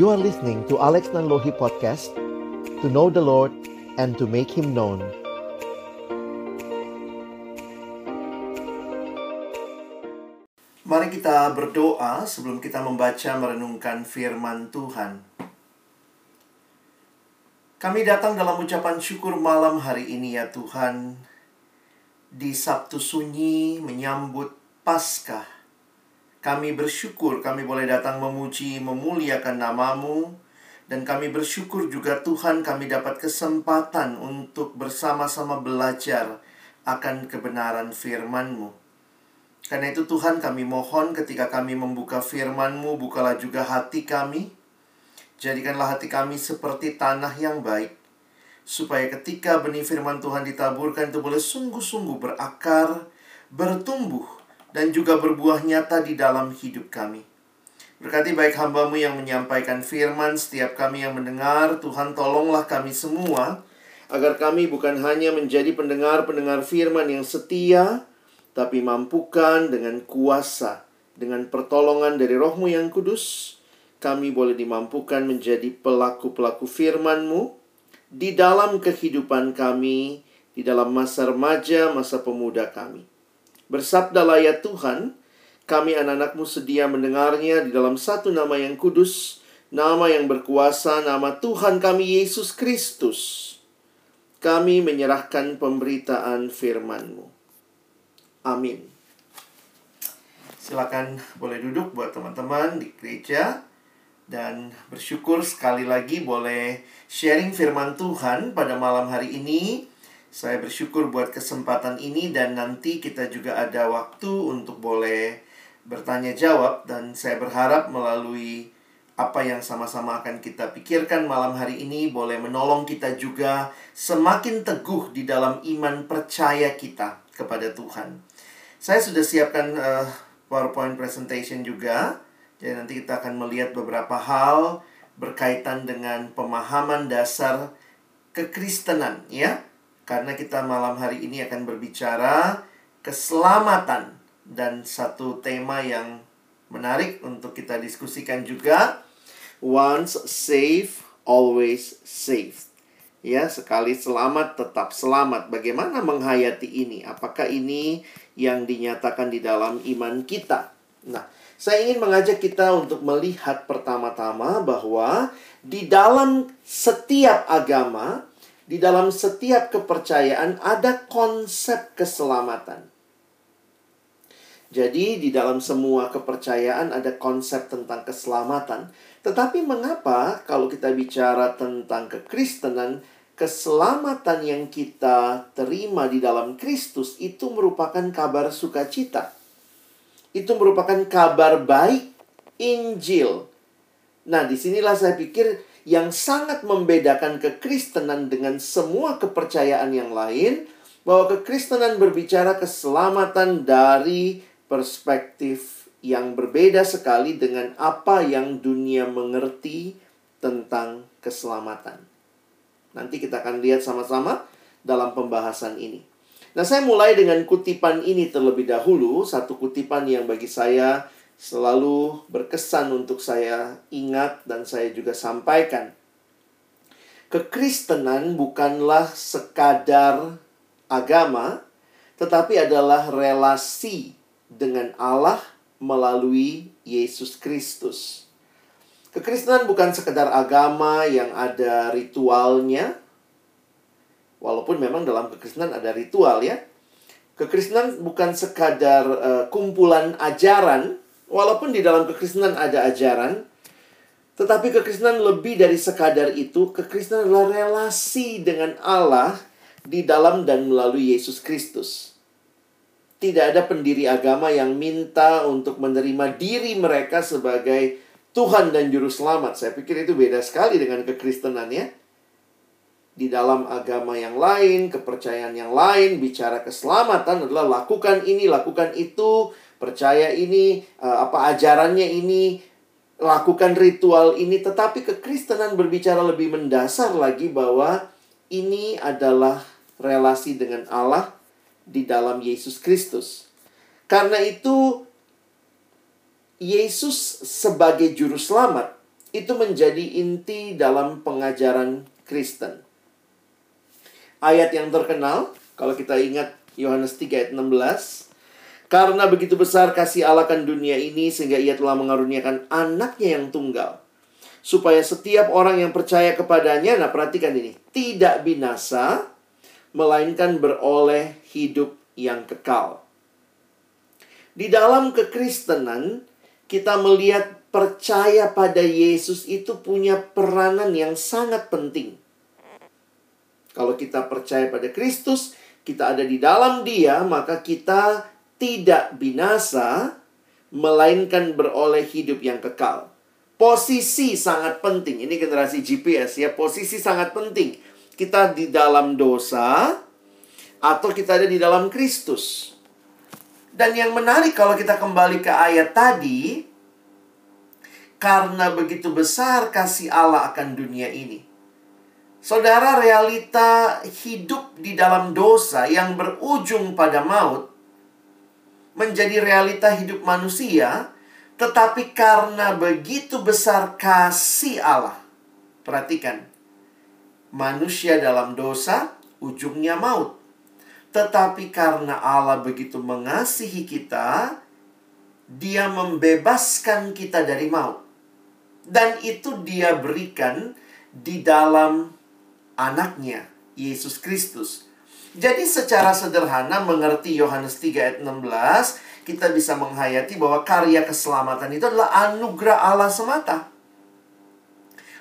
You are listening to Alex Nanlohi Podcast, to know the Lord and to make Him known. Mari kita berdoa sebelum kita membaca merenungkan firman Tuhan. Kami datang dalam ucapan syukur malam hari ini ya Tuhan. Di Sabtu sunyi menyambut Paskah, kami bersyukur kami boleh datang memuji, memuliakan nama-Mu. Dan kami bersyukur juga Tuhan kami dapat kesempatan untuk bersama-sama belajar akan kebenaran firman-Mu. Karena itu Tuhan kami mohon ketika kami membuka firman-Mu, bukalah juga hati kami. Jadikanlah hati kami seperti tanah yang baik, supaya ketika benih firman Tuhan ditaburkan itu boleh sungguh-sungguh berakar, bertumbuh, dan juga berbuah nyata di dalam hidup kami. Berkati baik hamba-Mu yang menyampaikan firman, setiap kami yang mendengar. Tuhan tolonglah kami semua, agar kami bukan hanya menjadi pendengar-pendengar firman yang setia, tapi mampukan dengan kuasa, dengan pertolongan dari Roh-Mu yang kudus, kami boleh dimampukan menjadi pelaku-pelaku firman-Mu di dalam kehidupan kami, di dalam masa remaja, masa pemuda kami. Bersabdalah ya Tuhan, kami anak-anak-Mu sedia mendengarnya di dalam satu nama yang kudus, nama yang berkuasa, nama Tuhan kami Yesus Kristus. Kami menyerahkan pemberitaan firman-Mu. Amin. Silakan boleh duduk buat teman-teman di gereja. Dan bersyukur sekali lagi boleh sharing firman Tuhan pada malam hari ini. Saya bersyukur buat kesempatan ini dan nanti kita juga ada waktu untuk boleh bertanya jawab. Dan saya berharap melalui apa yang sama-sama akan kita pikirkan malam hari ini boleh menolong kita juga semakin teguh di dalam iman percaya kita kepada Tuhan. Saya sudah siapkan PowerPoint presentation juga. Jadi nanti kita akan melihat beberapa hal berkaitan dengan pemahaman dasar kekristenan, ya. Karena kita malam hari ini akan berbicara keselamatan dan satu tema yang menarik untuk kita diskusikan juga, once saved, always saved. Ya, sekali selamat, tetap selamat. Bagaimana menghayati ini? Apakah ini yang dinyatakan di dalam iman kita? Nah, saya ingin mengajak kita untuk melihat pertama-tama bahwa di dalam setiap agama, di dalam setiap kepercayaan ada konsep keselamatan. Jadi di dalam semua kepercayaan ada konsep tentang keselamatan. Tetapi mengapa kalau kita bicara tentang kekristenan, keselamatan yang kita terima di dalam Kristus itu merupakan kabar sukacita. Itu merupakan kabar baik, Injil. Nah, disinilah saya pikir yang sangat membedakan kekristenan dengan semua kepercayaan yang lain, bahwa kekristenan berbicara keselamatan dari perspektif yang berbeda sekali dengan apa yang dunia mengerti tentang keselamatan. Nanti kita akan lihat sama-sama dalam pembahasan ini. Nah, saya mulai dengan kutipan ini terlebih dahulu, satu kutipan yang bagi saya selalu berkesan untuk saya ingat dan saya juga sampaikan. Kekristenan bukanlah sekadar agama, tetapi adalah relasi dengan Allah melalui Yesus Kristus. Kekristenan bukan sekadar agama yang ada ritualnya, walaupun memang dalam kekristenan ada ritual, ya. Kekristenan bukan sekadar kumpulan ajaran, walaupun di dalam kekristenan ada ajaran. Tetapi kekristenan lebih dari sekadar itu. Kekristenan adalah relasi dengan Allah di dalam dan melalui Yesus Kristus. Tidak ada pendiri agama yang minta untuk menerima diri mereka sebagai Tuhan dan Juru Selamat. Saya pikir itu beda sekali dengan kekristenan, ya. Di dalam agama yang lain, kepercayaan yang lain, bicara keselamatan adalah lakukan ini, lakukan itu, percaya ini, apa ajarannya ini, lakukan ritual ini. Tetapi kekristenan berbicara lebih mendasar lagi bahwa ini adalah relasi dengan Allah di dalam Yesus Kristus. Karena itu, Yesus sebagai Juru Selamat itu menjadi inti dalam pengajaran Kristen. Ayat yang terkenal, kalau kita ingat Yohanes 3 ayat 16, karena begitu besar kasih Allah akan dunia ini sehingga ia telah mengaruniakan anaknya yang tunggal, supaya setiap orang yang percaya kepadanya, nah perhatikan ini, tidak binasa, melainkan beroleh hidup yang kekal. Di dalam kekristenan, kita melihat percaya pada Yesus itu punya peranan yang sangat penting. Kalau kita percaya pada Kristus, kita ada di dalam Dia, maka kita tidak binasa, melainkan beroleh hidup yang kekal. Posisi sangat penting. Ini generasi GPS ya, posisi sangat penting. Kita di dalam dosa, atau kita ada di dalam Kristus. Dan yang menarik kalau kita kembali ke ayat tadi, karena begitu besar kasih Allah akan dunia ini. Saudara, realita hidup di dalam dosa yang berujung pada maut menjadi realita hidup manusia, tetapi karena begitu besar kasih Allah. Perhatikan, manusia dalam dosa ujungnya maut. Tetapi karena Allah begitu mengasihi kita, Dia membebaskan kita dari maut. Dan itu Dia berikan di dalam anaknya, Yesus Kristus. Jadi secara sederhana mengerti Yohanes 3 ayat 16, kita bisa menghayati bahwa karya keselamatan itu adalah anugerah Allah semata.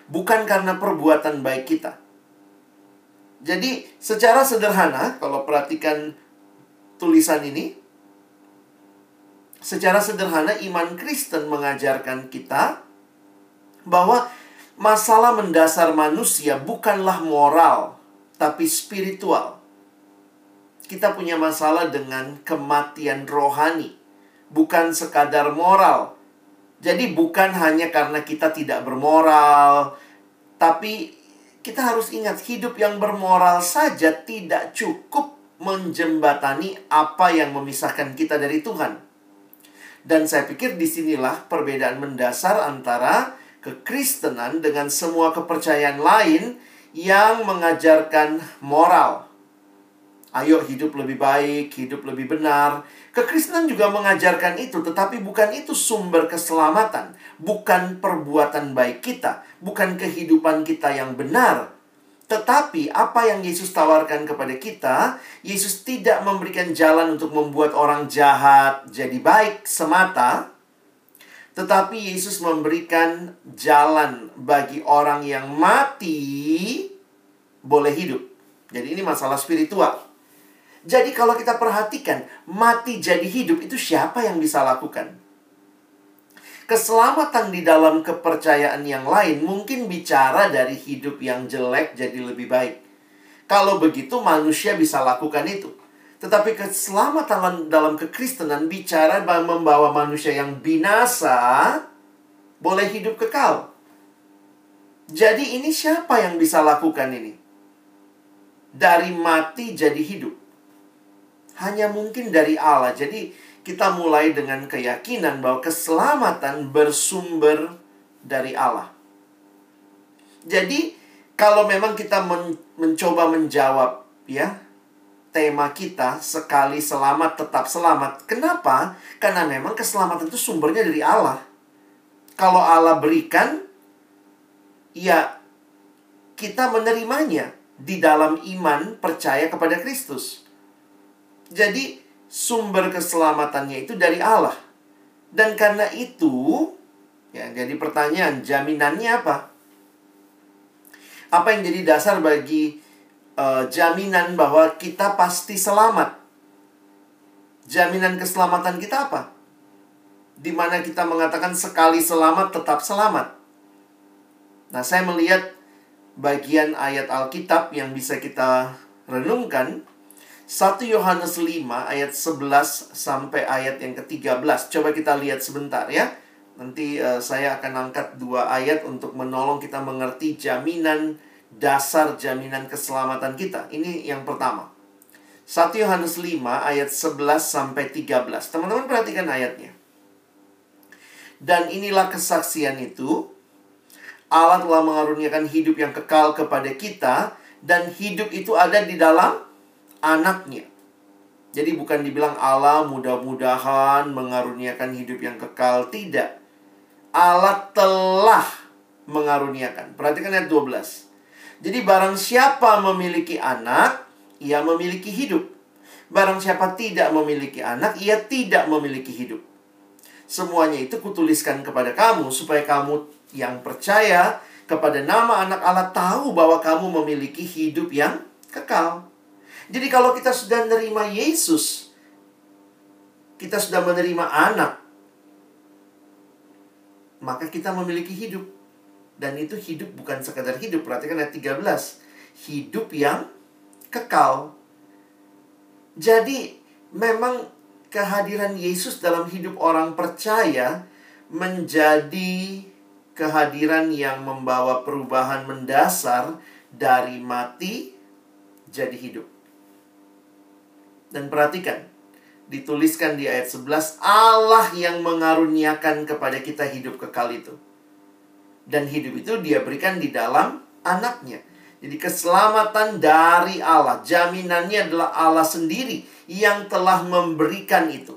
Bukan karena perbuatan baik kita. Jadi secara sederhana, kalau perhatikan tulisan ini, secara sederhana iman Kristen mengajarkan kita bahwa masalah mendasar manusia bukanlah moral, tapi spiritual. Kita punya masalah dengan kematian rohani, bukan sekadar moral. Jadi bukan hanya karena kita tidak bermoral, tapi kita harus ingat hidup yang bermoral saja tidak cukup menjembatani apa yang memisahkan kita dari Tuhan. Dan saya pikir disinilah perbedaan mendasar antara kekristenan dengan semua kepercayaan lain yang mengajarkan moral. Ayo hidup lebih baik, hidup lebih benar. Kekristenan juga mengajarkan itu, tetapi bukan itu sumber keselamatan. Bukan perbuatan baik kita, bukan kehidupan kita yang benar. Tetapi apa yang Yesus tawarkan kepada kita, Yesus tidak memberikan jalan untuk membuat orang jahat jadi baik semata. Tetapi Yesus memberikan jalan bagi orang yang mati boleh hidup. Jadi ini masalah spiritual. Jadi kalau kita perhatikan, mati jadi hidup itu siapa yang bisa lakukan? Keselamatan di dalam kepercayaan yang lain mungkin bicara dari hidup yang jelek jadi lebih baik. Kalau begitu manusia bisa lakukan itu. Tetapi keselamatan dalam kekristenan bicara membawa manusia yang binasa boleh hidup kekal. Jadi ini siapa yang bisa lakukan ini? Dari mati jadi hidup. Hanya mungkin dari Allah. Jadi kita mulai dengan keyakinan bahwa keselamatan bersumber dari Allah. Jadi kalau memang kita mencoba menjawab ya, tema kita, sekali selamat, tetap selamat. Kenapa? Karena memang keselamatan itu sumbernya dari Allah. Kalau Allah berikan, ya kita menerimanya di dalam iman percaya kepada Kristus. Jadi, sumber keselamatannya itu dari Allah. Dan karena itu, ya, jadi pertanyaan, jaminannya apa? Apa yang jadi dasar bagi jaminan bahwa kita pasti selamat? Jaminan keselamatan kita apa? Di mana kita mengatakan sekali selamat tetap selamat. Nah, saya melihat bagian ayat Alkitab yang bisa kita renungkan, 1 Yohanes 5 ayat 11 sampai ayat yang ke-13. Coba kita lihat sebentar ya. Nanti saya akan angkat dua ayat untuk menolong kita mengerti jaminan dasar jaminan keselamatan kita. Ini yang pertama, 1 Yohanes 5 ayat 11-13. Teman-teman perhatikan ayatnya. Dan inilah kesaksian itu, Allah telah mengaruniakan hidup yang kekal kepada kita, dan hidup itu ada di dalam anaknya. Jadi bukan dibilang Allah mudah-mudahan mengaruniakan hidup yang kekal. Tidak. Allah telah mengaruniakan. Perhatikan ayat 12. Jadi barang siapa memiliki anak, ia memiliki hidup. Barang siapa tidak memiliki anak, ia tidak memiliki hidup. Semuanya itu kutuliskan kepada kamu, supaya kamu yang percaya kepada nama anak Allah tahu bahwa kamu memiliki hidup yang kekal. Jadi kalau kita sudah menerima Yesus, kita sudah menerima anak, maka kita memiliki hidup. Dan itu hidup bukan sekadar hidup. Perhatikan ayat 13. Hidup yang kekal. Jadi memang kehadiran Yesus dalam hidup orang percaya menjadi kehadiran yang membawa perubahan mendasar dari mati jadi hidup. Dan perhatikan, dituliskan di ayat 11, Allah yang mengaruniakan kepada kita hidup kekal itu. Dan hidup itu dia berikan di dalam anaknya. Jadi keselamatan dari Allah, jaminannya adalah Allah sendiri yang telah memberikan itu.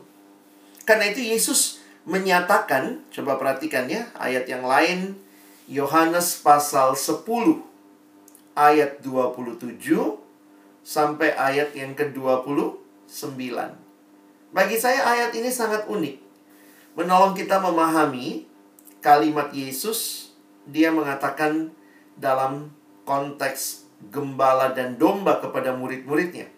Karena itu Yesus menyatakan, coba perhatikan ya, ayat yang lain, Yohanes pasal 10, ayat 27, sampai ayat yang ke-29. Bagi saya ayat ini sangat unik. Menolong kita memahami kalimat Yesus. Dia mengatakan dalam konteks gembala dan domba kepada murid-muridnya.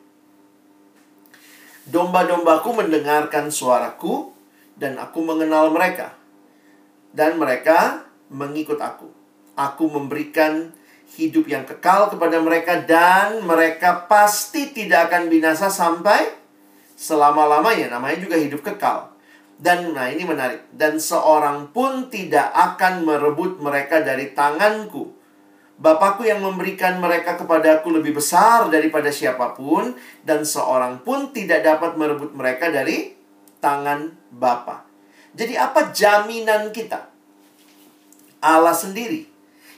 Domba-dombaku mendengarkan suaraku, dan aku mengenal mereka, dan mereka mengikut aku. Aku memberikan hidup yang kekal kepada mereka, dan mereka pasti tidak akan binasa sampai selama-lamanya. Namanya juga hidup kekal. Dan nah ini menarik. Dan seorang pun tidak akan merebut mereka dari tanganku. Bapa-Ku yang memberikan mereka kepadaku lebih besar daripada siapapun, dan seorang pun tidak dapat merebut mereka dari tangan Bapa. Jadi apa jaminan kita? Allah sendiri,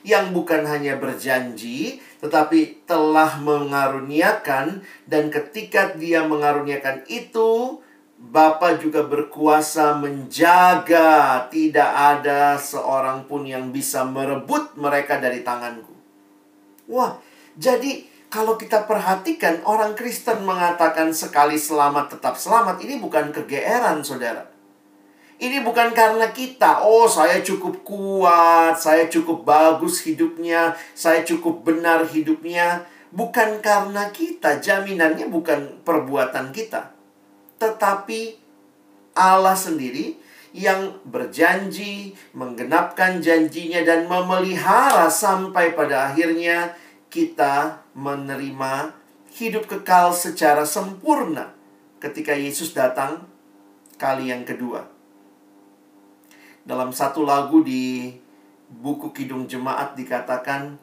yang bukan hanya berjanji, tetapi telah mengaruniakan. Dan ketika dia mengaruniakan itu, Bapa juga berkuasa menjaga. Tidak ada seorang pun yang bisa merebut mereka dari tanganku. Wah, jadi kalau kita perhatikan, orang Kristen mengatakan sekali selamat tetap selamat. Ini bukan kegeeran, saudara. Ini bukan karena kita, oh saya cukup kuat, saya cukup bagus hidupnya, saya cukup benar hidupnya. Bukan karena kita, jaminannya bukan perbuatan kita. Tetapi Allah sendiri yang berjanji, menggenapkan janjinya, dan memelihara sampai pada akhirnya kita menerima hidup kekal secara sempurna ketika Yesus datang kali yang kedua. Dalam satu lagu di buku Kidung Jemaat dikatakan,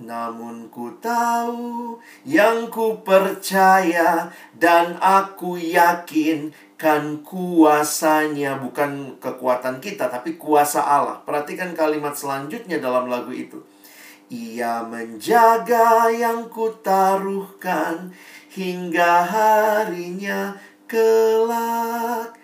namun ku tahu yang ku percaya dan aku yakin kan kuasanya. Bukan kekuatan kita, tapi kuasa Allah. Perhatikan kalimat selanjutnya dalam lagu itu. Ia menjaga yang ku taruhkan hingga harinya kelak.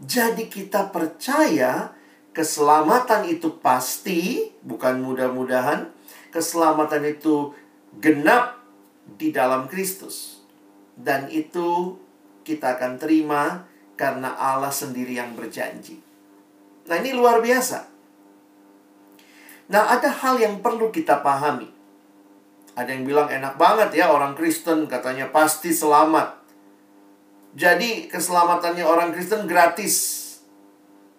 Jadi kita percaya keselamatan itu pasti, bukan mudah-mudahan. Keselamatan itu genap di dalam Kristus. Dan itu kita akan terima karena Allah sendiri yang berjanji. Nah, ini luar biasa. Nah, ada hal yang perlu kita pahami. Ada yang bilang enak banget ya orang Kristen katanya pasti selamat. Jadi keselamatannya orang Kristen gratis.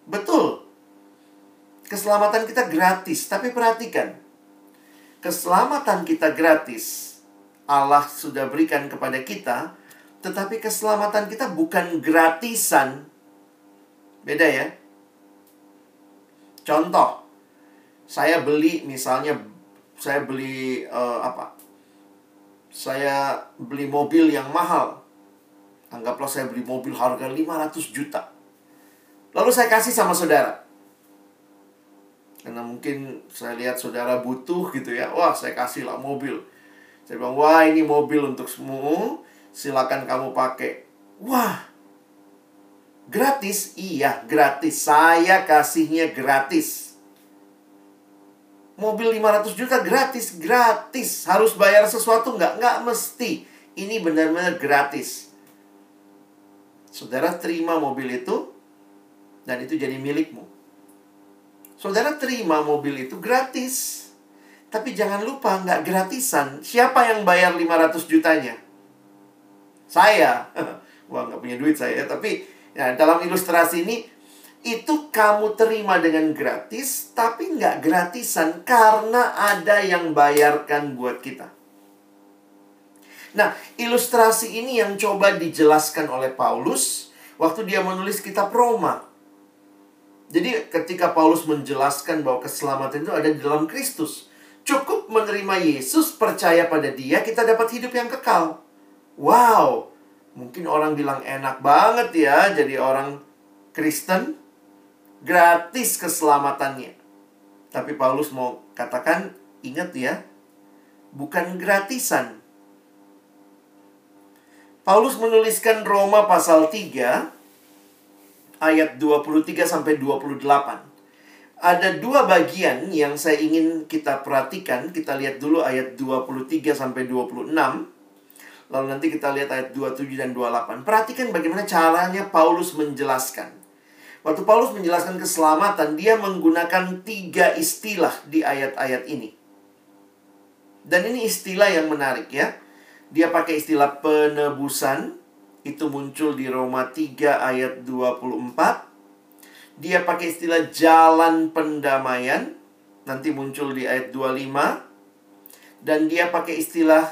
Betul. Keselamatan kita gratis, tapi perhatikan. Keselamatan kita gratis, Allah sudah berikan kepada kita, tetapi keselamatan kita bukan gratisan. Beda ya. Contoh, Saya beli mobil yang mahal. Anggaplah saya beli mobil harga 500 juta. Lalu saya kasih sama saudara. Karena mungkin saya lihat saudara butuh gitu ya. Wah, saya kasih lah mobil. Saya bilang, wah ini mobil untuk semua, silakan kamu pakai. Wah, gratis? Iya, gratis. Saya kasihnya gratis. Mobil 500 juta gratis, gratis. Harus bayar sesuatu nggak? Nggak mesti. Ini benar-benar gratis. Saudara terima mobil itu, dan itu jadi milikmu. Saudara terima mobil itu gratis. Tapi jangan lupa, nggak gratisan. Siapa yang bayar 500 jutanya? Saya. Wah, nggak punya duit saya. Tapi ya, dalam ilustrasi ini, itu kamu terima dengan gratis, tapi nggak gratisan karena ada yang bayarkan buat kita. Nah, ilustrasi ini yang coba dijelaskan oleh Paulus waktu dia menulis kitab Roma. Jadi ketika Paulus menjelaskan bahwa keselamatan itu ada di dalam Kristus. Cukup menerima Yesus, percaya pada dia, kita dapat hidup yang kekal. Wow, mungkin orang bilang enak banget ya jadi orang Kristen, gratis keselamatannya. Tapi Paulus mau katakan, ingat ya, bukan gratisan. Paulus menuliskan Roma pasal 3, ayat 23-28. Ada dua bagian yang saya ingin kita perhatikan. Kita lihat dulu ayat 23-26. Lalu nanti kita lihat ayat 27 dan 28. Perhatikan bagaimana caranya Paulus menjelaskan. Waktu Paulus menjelaskan keselamatan, dia menggunakan tiga istilah di ayat-ayat ini. Dan ini istilah yang menarik ya. Dia pakai istilah penebusan. Itu muncul di Roma 3 ayat 24. Dia pakai istilah jalan pendamaian. Nanti muncul di ayat 25. Dan dia pakai istilah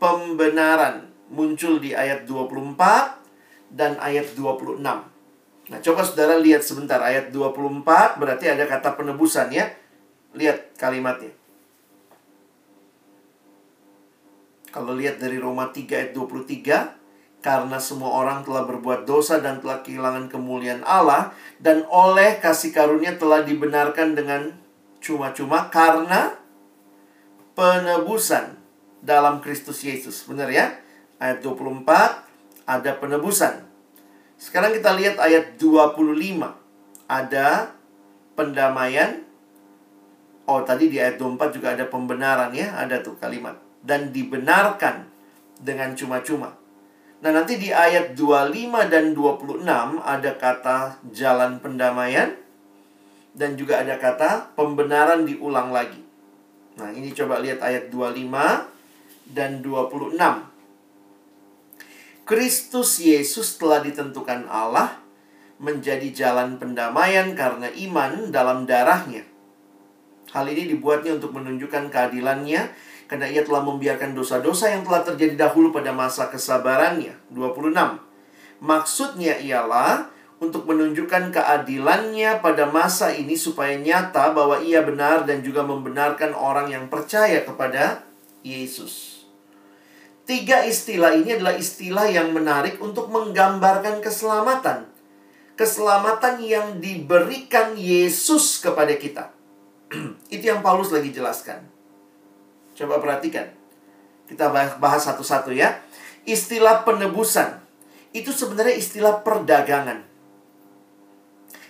pembenaran. Muncul di ayat 24 dan ayat 26. Nah, coba saudara lihat sebentar. Ayat 24 berarti ada kata penebusan ya. Lihat kalimatnya. Kalau lihat dari Roma 3 ayat 23. Karena semua orang telah berbuat dosa dan telah kehilangan kemuliaan Allah. Dan oleh kasih karunia telah dibenarkan dengan cuma-cuma karena penebusan dalam Kristus Yesus. Benar ya? Ayat 24 ada penebusan. Sekarang kita lihat ayat 25. Ada pendamaian. Oh, tadi di ayat 24 juga ada pembenaran ya. Ada tuh kalimat. Dan dibenarkan dengan cuma-cuma. Nah, nanti di ayat 25 dan 26 ada kata jalan pendamaian. Dan juga ada kata pembenaran diulang lagi. Nah, ini coba lihat ayat 25 dan 26. Kristus Yesus telah ditentukan Allah menjadi jalan pendamaian karena iman dalam darahnya. Hal ini dibuatnya untuk menunjukkan keadilannya karena ia telah membiarkan dosa-dosa yang telah terjadi dahulu pada masa kesabarannya. 26. Maksudnya ialah untuk menunjukkan keadilannya pada masa ini supaya nyata bahwa ia benar dan juga membenarkan orang yang percaya kepada Yesus. Tiga istilah ini adalah istilah yang menarik untuk menggambarkan keselamatan. Keselamatan yang diberikan Yesus kepada kita. Itu yang Paulus lagi jelaskan. Coba perhatikan. Kita bahas satu-satu ya. Istilah penebusan. Itu sebenarnya istilah perdagangan.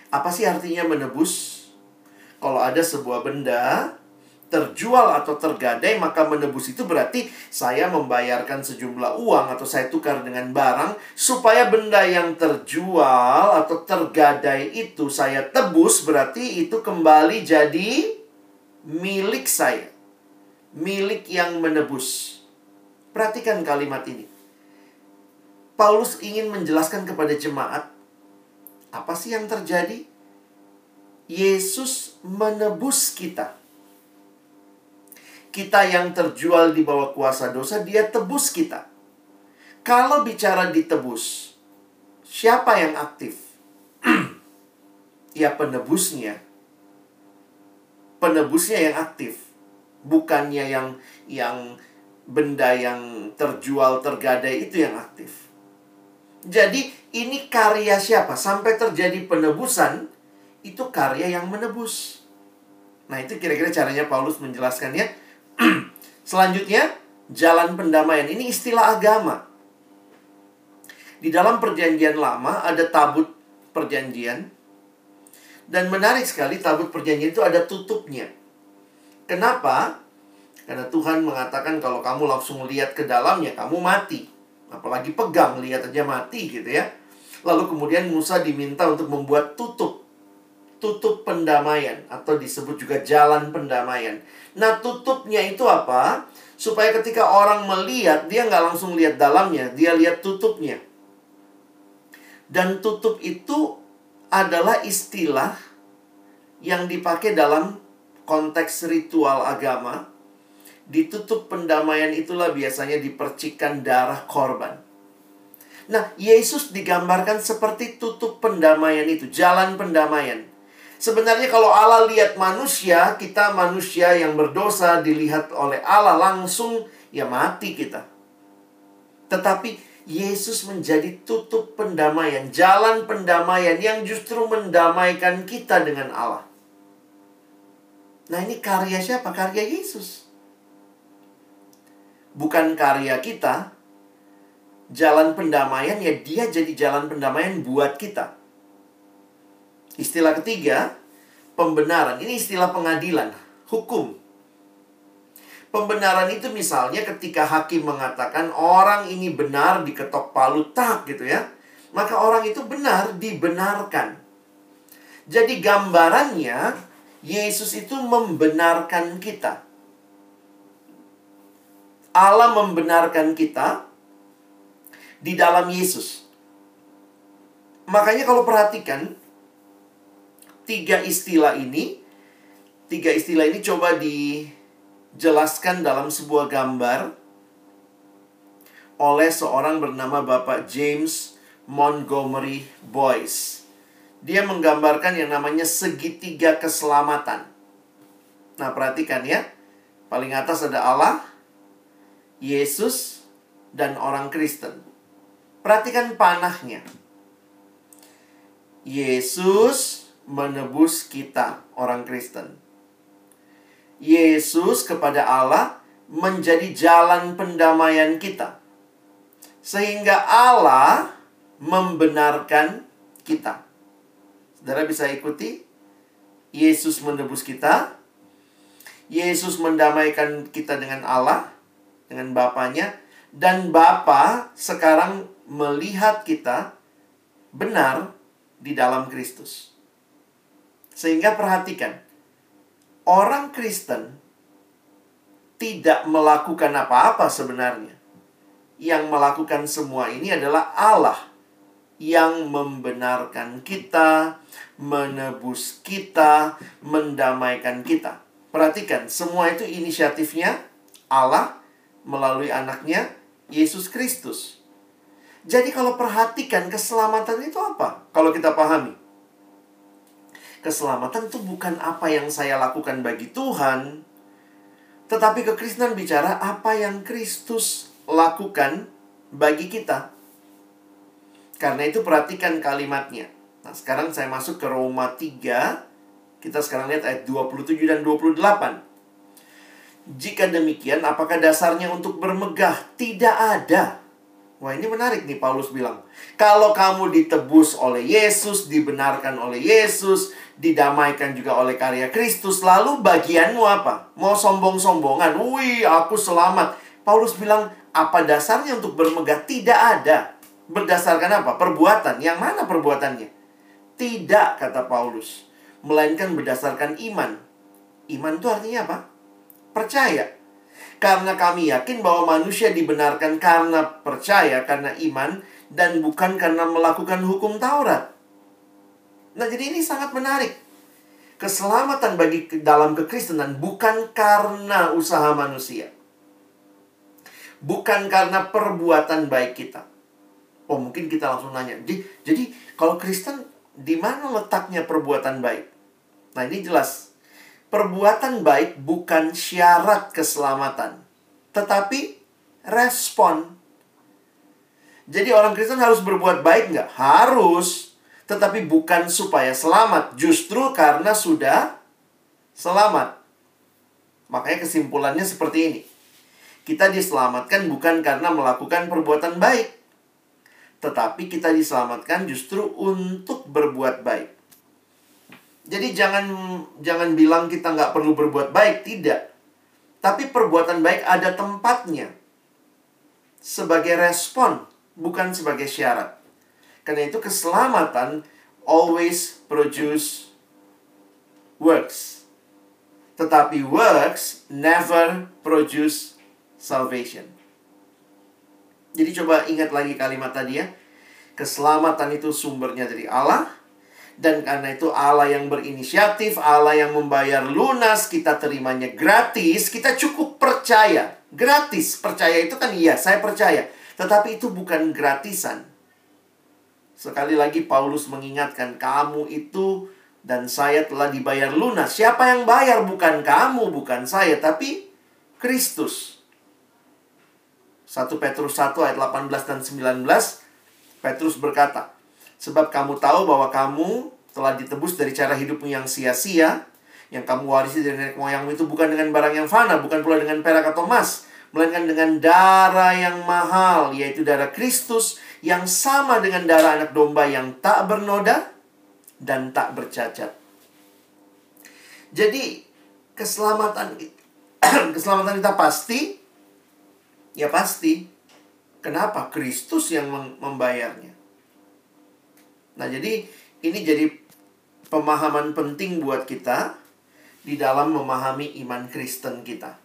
Apa sih artinya menebus? Kalau ada sebuah benda terjual atau tergadai, maka menebus itu berarti saya membayarkan sejumlah uang atau saya tukar dengan barang supaya benda yang terjual atau tergadai itu saya tebus, berarti itu kembali jadi milik saya. Milik yang menebus. Perhatikan kalimat ini. Paulus ingin menjelaskan kepada jemaat apa sih yang terjadi? Yesus menebus kita. Kita yang terjual di bawah kuasa dosa, dia tebus kita. Kalau bicara ditebus, siapa yang aktif? Ya, penebusnya. Penebusnya yang aktif. Bukannya yang benda yang terjual, tergadai itu yang aktif. Jadi, ini karya siapa? Sampai terjadi penebusan, itu karya yang menebus. Nah, itu kira-kira caranya Paulus menjelaskannya. Selanjutnya, jalan pendamaian. Ini istilah agama. Di dalam perjanjian lama ada tabut perjanjian. Dan menarik sekali, tabut perjanjian itu ada tutupnya. Kenapa? Karena Tuhan mengatakan kalau kamu langsung lihat ke dalamnya, kamu mati. Apalagi pegang, lihat aja mati gitu ya. Lalu kemudian Musa diminta untuk membuat tutup. Tutup pendamaian, atau disebut juga jalan pendamaian. Nah, tutupnya itu apa? Supaya ketika orang melihat, dia nggak langsung lihat dalamnya, dia lihat tutupnya. Dan tutup itu adalah istilah yang dipakai dalam konteks ritual agama. Ditutup pendamaian itulah biasanya dipercikan darah korban. Nah, Yesus digambarkan seperti tutup pendamaian itu, jalan pendamaian. Sebenarnya kalau Allah lihat manusia, kita manusia yang berdosa dilihat oleh Allah langsung, ya mati kita. Tetapi Yesus menjadi tutup pendamaian, jalan pendamaian yang justru mendamaikan kita dengan Allah. Nah, ini karya siapa? Karya Yesus. Bukan karya kita. Jalan pendamaian, ya dia jadi jalan pendamaian buat kita. Istilah ketiga, pembenaran. Ini istilah pengadilan, hukum. Pembenaran itu misalnya ketika hakim mengatakan orang ini benar, diketok palu, tak gitu ya. Maka orang itu benar, dibenarkan. Jadi gambarannya, Yesus itu membenarkan kita. Allah membenarkan kita di dalam Yesus. Makanya kalau perhatikan, tiga istilah ini coba dijelaskan dalam sebuah gambar oleh seorang bernama Bapak James Montgomery Boyce. Dia menggambarkan yang namanya segitiga keselamatan. Nah, perhatikan ya. Paling atas ada Allah, Yesus, dan orang Kristen. Perhatikan panahnya. Yesus menebus kita, orang Kristen. Yesus kepada Allah menjadi jalan pendamaian kita. Sehingga Allah membenarkan kita. Saudara bisa ikuti. Yesus menebus kita. Yesus mendamaikan kita dengan Allah, dengan Bapanya. Dan Bapa sekarang melihat kita benar di dalam Kristus. Sehingga perhatikan, orang Kristen tidak melakukan apa-apa sebenarnya. Yang melakukan semua ini adalah Allah yang membenarkan kita, menebus kita, mendamaikan kita. Perhatikan, semua itu inisiatifnya Allah melalui anaknya, Yesus Kristus. Jadi kalau perhatikan, keselamatan itu apa? Kalau kita pahami, keselamatan itu bukan apa yang saya lakukan bagi Tuhan, tetapi kekristenan bicara apa yang Kristus lakukan bagi kita. Karena itu perhatikan kalimatnya. Nah, sekarang saya masuk ke Roma 3. Kita sekarang lihat ayat 27 dan 28. Jika demikian, apakah dasarnya untuk bermegah? Tidak ada. Wah, ini menarik nih, Paulus bilang. Kalau kamu ditebus oleh Yesus, dibenarkan oleh Yesus, didamaikan juga oleh karya Kristus, lalu bagianmu apa? Mau sombong-sombongan? Wih, aku selamat. Paulus bilang, apa dasarnya untuk bermegah? Tidak ada. Berdasarkan apa? Perbuatan. Yang mana perbuatannya? Tidak, kata Paulus. Melainkan berdasarkan iman. Iman itu artinya apa? Percaya. Karena kami yakin bahwa manusia dibenarkan karena percaya, karena iman, dan bukan karena melakukan hukum Taurat. Nah, jadi ini sangat menarik. Keselamatan bagi dalam kekristenan bukan karena usaha manusia. Bukan karena perbuatan baik kita. Oh, mungkin kita langsung nanya. Jadi kalau Kristen, di mana letaknya perbuatan baik? Nah, ini jelas. Perbuatan baik bukan syarat keselamatan, tetapi respon. Jadi orang Kristen harus berbuat baik nggak? Harus. Tetapi bukan supaya selamat. Justru karena sudah selamat. Makanya kesimpulannya seperti ini. Kita diselamatkan bukan karena melakukan perbuatan baik, tetapi kita diselamatkan justru untuk berbuat baik. Jadi jangan bilang kita nggak perlu berbuat baik, tidak. Tapi perbuatan baik ada tempatnya. Sebagai respon, bukan sebagai syarat. Karena itu keselamatan always produce works. Tetapi works never produce salvation. Jadi coba ingat lagi kalimat tadi ya. Keselamatan itu sumbernya dari Allah. Dan karena itu Allah yang berinisiatif, Allah yang membayar lunas, kita terimanya gratis, kita cukup percaya. Gratis, percaya itu kan iya, saya percaya. Tetapi itu bukan gratisan. Sekali lagi Paulus mengingatkan, kamu itu dan saya telah dibayar lunas. Siapa yang bayar? Bukan kamu, bukan saya, tapi Kristus. 1 Petrus 1 ayat 18 dan 19, Petrus berkata, sebab kamu tahu bahwa kamu telah ditebus dari cara hidupmu yang sia-sia, yang kamu warisi dari nenek moyangmu itu bukan dengan barang yang fana, bukan pula dengan perak atau emas, melainkan dengan darah yang mahal, yaitu darah Kristus, yang sama dengan darah anak domba yang tak bernoda dan tak bercacat. Jadi, keselamatan kita pasti, ya pasti. Kenapa? Kristus yang membayarnya. Nah, jadi ini jadi pemahaman penting buat kita di dalam memahami iman Kristen kita.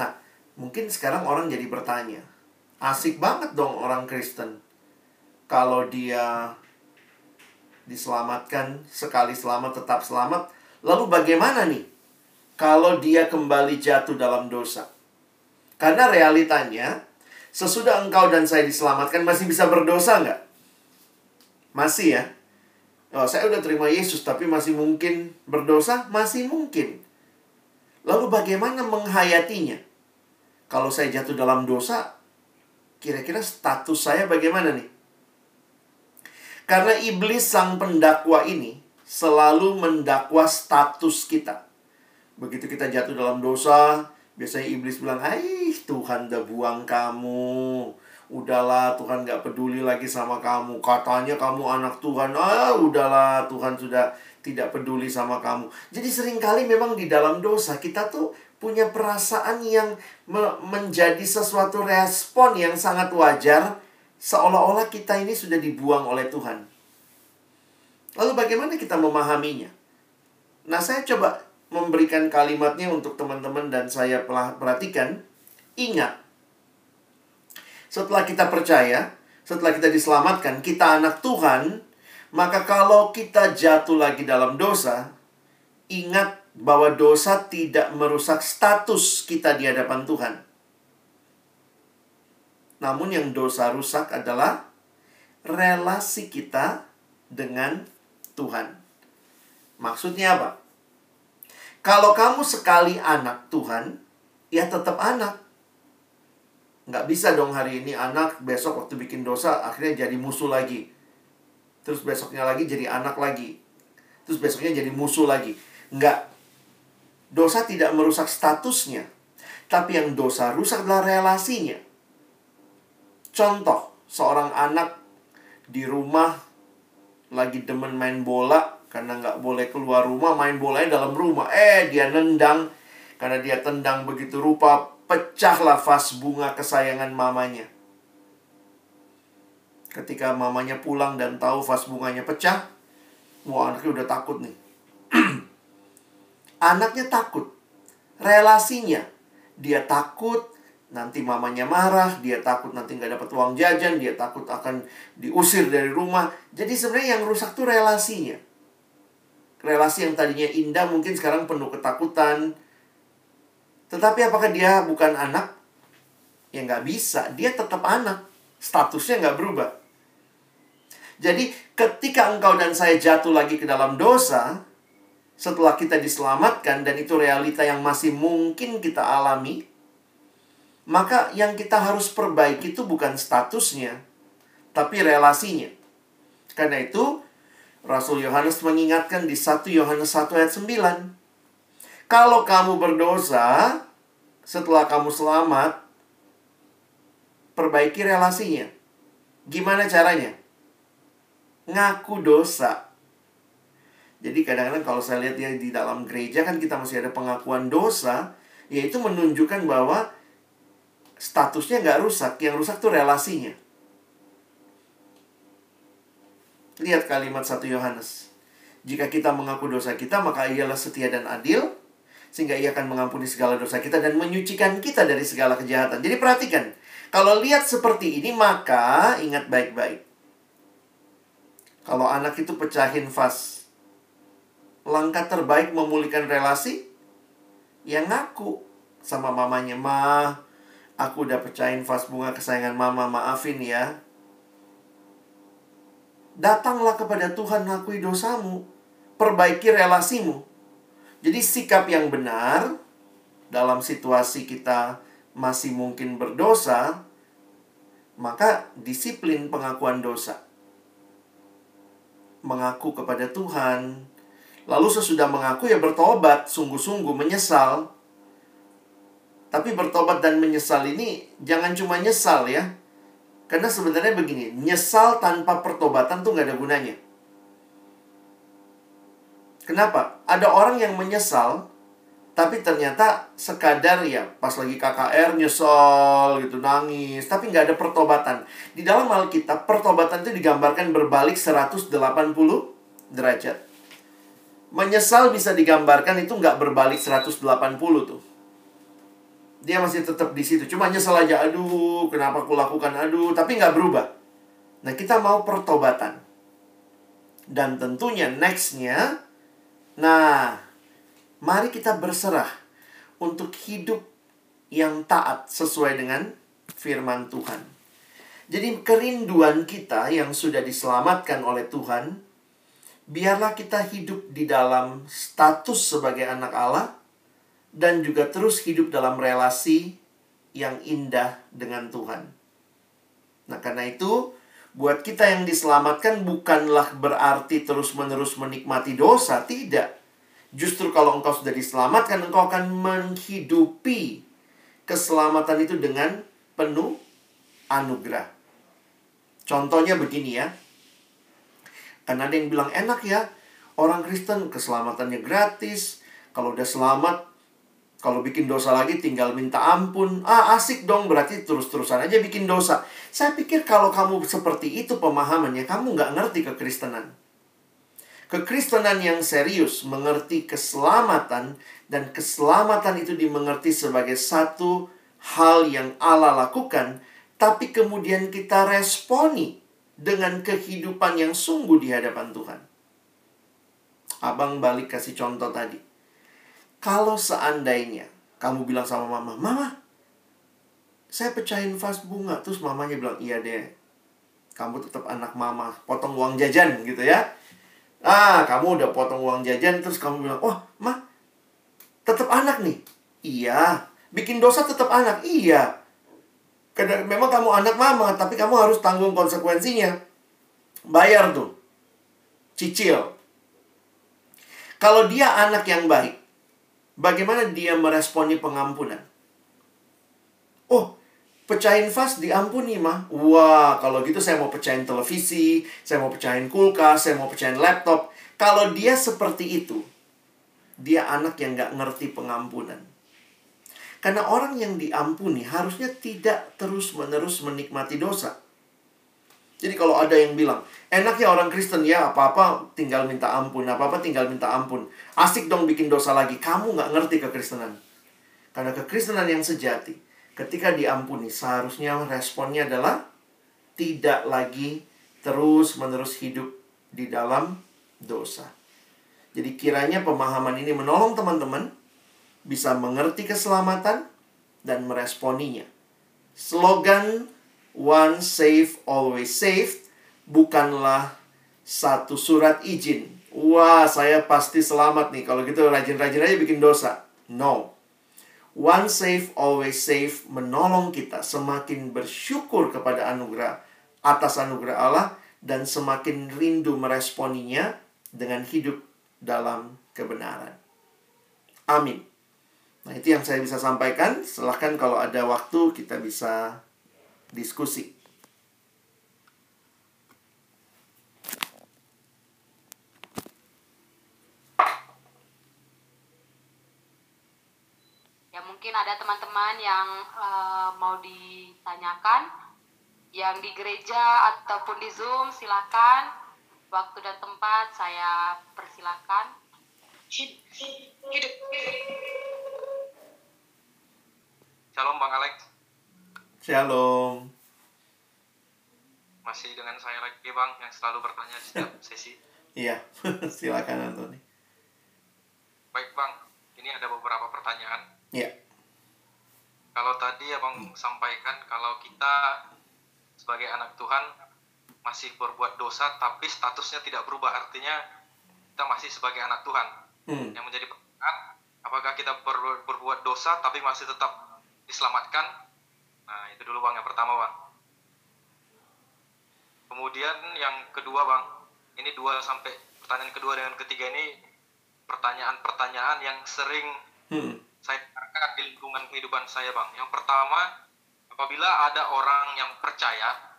Nah, mungkin sekarang orang jadi bertanya, asik banget dong orang Kristen. Kalau dia diselamatkan, sekali selamat tetap selamat. Lalu bagaimana nih kalau dia kembali jatuh dalam dosa? Karena realitanya, sesudah engkau dan saya diselamatkan masih bisa berdosa nggak? Masih ya. Oh, saya udah terima Yesus tapi masih mungkin berdosa? Masih mungkin. Lalu bagaimana menghayatinya? Kalau saya jatuh dalam dosa, kira-kira status saya bagaimana nih? Karena iblis sang pendakwa ini selalu mendakwa status kita. Begitu kita jatuh dalam dosa, biasanya iblis bilang, "Aih, Tuhan udah buang kamu. Udahlah, Tuhan gak peduli lagi sama kamu. Katanya kamu anak Tuhan. Ah, udahlah, Tuhan sudah tidak peduli sama kamu." Jadi seringkali memang di dalam dosa kita tuh punya perasaan yang menjadi sesuatu respon yang sangat wajar, seolah-olah kita ini sudah dibuang oleh Tuhan. Lalu bagaimana kita memahaminya? Nah, saya coba memberikan kalimatnya untuk teman-teman dan saya perhatikan. Ingat, setelah kita percaya, setelah kita diselamatkan, kita anak Tuhan, maka kalau kita jatuh lagi dalam dosa, ingat bahwa dosa tidak merusak status kita di hadapan Tuhan. Namun yang dosa rusak adalah relasi kita dengan Tuhan. Maksudnya apa? Kalau kamu sekali anak Tuhan, ya tetap anak. Nggak bisa dong hari ini anak, besok waktu bikin dosa akhirnya jadi musuh lagi. Terus besoknya lagi jadi anak lagi. Terus besoknya jadi musuh lagi. Nggak. Dosa tidak merusak statusnya. Tapi yang dosa rusak adalah relasinya. Contoh, seorang anak di rumah lagi demen main bola karena nggak boleh keluar rumah, main bolanya dalam rumah. Dia nendang, karena dia tendang begitu rupa, pecahlah vas bunga kesayangan mamanya. Ketika mamanya pulang dan tahu vas bunganya pecah, wah, anaknya udah takut nih. Anaknya takut. Relasinya, dia takut nanti mamanya marah, dia takut nanti nggak dapat uang jajan, dia takut akan diusir dari rumah. Jadi sebenarnya yang rusak tuh relasinya. Relasi yang tadinya indah mungkin sekarang penuh ketakutan. Tetapi apakah dia bukan anak? Ya nggak bisa, dia tetap anak. Statusnya nggak berubah. Jadi ketika engkau dan saya jatuh lagi ke dalam dosa, setelah kita diselamatkan dan itu realita yang masih mungkin kita alami, maka yang kita harus perbaiki itu bukan statusnya, tapi relasinya. Karena itu Rasul Yohanes mengingatkan di 1 Yohanes 1 ayat 9, Kalau kamu berdosa, setelah kamu selamat, perbaiki relasinya. Gimana caranya? Ngaku dosa. Jadi kadang-kadang kalau saya lihat ya di dalam gereja kan kita masih ada pengakuan dosa, yaitu menunjukkan bahwa statusnya nggak rusak, yang rusak tuh relasinya. Lihat kalimat 1 Yohanes. Jika kita mengaku dosa kita, maka ialah setia dan adil, sehingga ia akan mengampuni segala dosa kita dan menyucikan kita dari segala kejahatan. Jadi perhatikan, kalau lihat seperti ini maka ingat baik-baik. Kalau anak itu pecahin vas, langkah terbaik memulihkan relasi, ya ngaku sama mamanya, "Ma, aku udah pecahin vas bunga kesayangan mama, maafin ya." Datanglah kepada Tuhan, ngakui dosamu, perbaiki relasimu. Jadi sikap yang benar dalam situasi kita masih mungkin berdosa, maka disiplin pengakuan dosa. Mengaku kepada Tuhan. Lalu sesudah mengaku ya bertobat, sungguh-sungguh menyesal. Tapi bertobat dan menyesal ini jangan cuma nyesal ya. Karena sebenarnya begini, nyesal tanpa pertobatan tuh gak ada gunanya. Kenapa? Ada orang yang menyesal, tapi ternyata sekadar ya pas lagi KKR nyesal gitu, nangis, tapi nggak ada pertobatan. Di dalam Alkitab, pertobatan itu digambarkan berbalik 180 derajat. Menyesal bisa digambarkan itu nggak berbalik 180 tuh. Dia masih tetap di situ, cuma nyesel aja, aduh kenapa aku lakukan, aduh, tapi nggak berubah. Nah kita mau pertobatan. Dan tentunya next-nya, nah, mari kita berserah untuk hidup yang taat sesuai dengan firman Tuhan. Jadi kerinduan kita yang sudah diselamatkan oleh Tuhan, biarlah kita hidup di dalam status sebagai anak Allah dan juga terus hidup dalam relasi yang indah dengan Tuhan. Nah, karena itu buat kita yang diselamatkan bukanlah berarti terus-menerus menikmati dosa, tidak. Justru kalau engkau sudah diselamatkan, engkau akan menghidupi keselamatan itu dengan penuh anugerah. Contohnya begini ya. Karena ada yang bilang enak ya, orang Kristen keselamatannya gratis. Kalau udah selamat, kalau bikin dosa lagi tinggal minta ampun. Ah, asik dong, berarti terus-terusan aja bikin dosa. Saya pikir kalau kamu seperti itu pemahamannya, kamu nggak ngerti kekristenan. Kekristenan yang serius mengerti keselamatan, dan keselamatan itu dimengerti sebagai satu hal yang Allah lakukan, tapi kemudian kita responi dengan kehidupan yang sungguh di hadapan Tuhan. Abang balik kasih contoh tadi. Kalau seandainya kamu bilang sama mama, "Mama, saya pecahin vas bunga." Terus mamanya bilang, "Iya deh, kamu tetap anak mama, potong uang jajan gitu ya." Ah, kamu udah potong uang jajan, terus kamu bilang, "Wah, Ma, tetap anak nih." "Iya." "Bikin dosa tetap anak." "Iya." Memang kamu anak mama, tapi kamu harus tanggung konsekuensinya. Bayar tuh, cicil. Kalau dia anak yang baik, bagaimana dia meresponi pengampunan? "Oh, pecahin vas diampuni, Ma." "Wah, kalau gitu saya mau pecahin televisi, saya mau pecahin kulkas, saya mau pecahin laptop." Kalau dia seperti itu, dia anak yang nggak ngerti pengampunan. Karena orang yang diampuni harusnya tidak terus-menerus menikmati dosa. Jadi kalau ada yang bilang, "Enak ya orang Kristen ya, apa-apa tinggal minta ampun, apa-apa tinggal minta ampun. Asik dong bikin dosa lagi." Kamu nggak ngerti kekristenan. Karena kekristenan yang sejati, ketika diampuni, seharusnya responnya adalah tidak lagi terus-menerus hidup di dalam dosa. Jadi kiranya pemahaman ini menolong teman-teman bisa mengerti keselamatan dan meresponinya. Slogan "Once saved, always saved" bukanlah satu surat izin. "Wah, saya pasti selamat nih, kalau gitu rajin-rajin aja bikin dosa." No. Once saved, always saved menolong kita semakin bersyukur kepada anugerah, atas anugerah Allah, dan semakin rindu meresponinya dengan hidup dalam kebenaran. Amin. Nah, itu yang saya bisa sampaikan. Silahkan kalau ada waktu kita bisa diskusi. Ya, mungkin ada teman-teman yang mau ditanyakan. Yang di gereja ataupun di Zoom, silakan. Waktu dan tempat saya persilakan. Shalom Bang Alex. Shalom. Masih dengan saya lagi Bang, yang selalu bertanya setiap sesi. Iya, silakan Anthony. Baik Bang, ini ada beberapa pertanyaan. Iya. Kalau tadi Abang sampaikan kalau kita sebagai anak Tuhan masih berbuat dosa tapi statusnya tidak berubah, artinya kita masih sebagai anak Tuhan. Yang menjadi pertanyaan, apakah kita berbuat dosa tapi masih tetap diselamatkan? Nah, itu dulu Bang, yang pertama Bang. Kemudian yang kedua Bang, ini dua sampai pertanyaan kedua dengan ketiga ini pertanyaan-pertanyaan yang sering saya dengarkan di lingkungan kehidupan saya Bang. Yang pertama, apabila ada orang yang percaya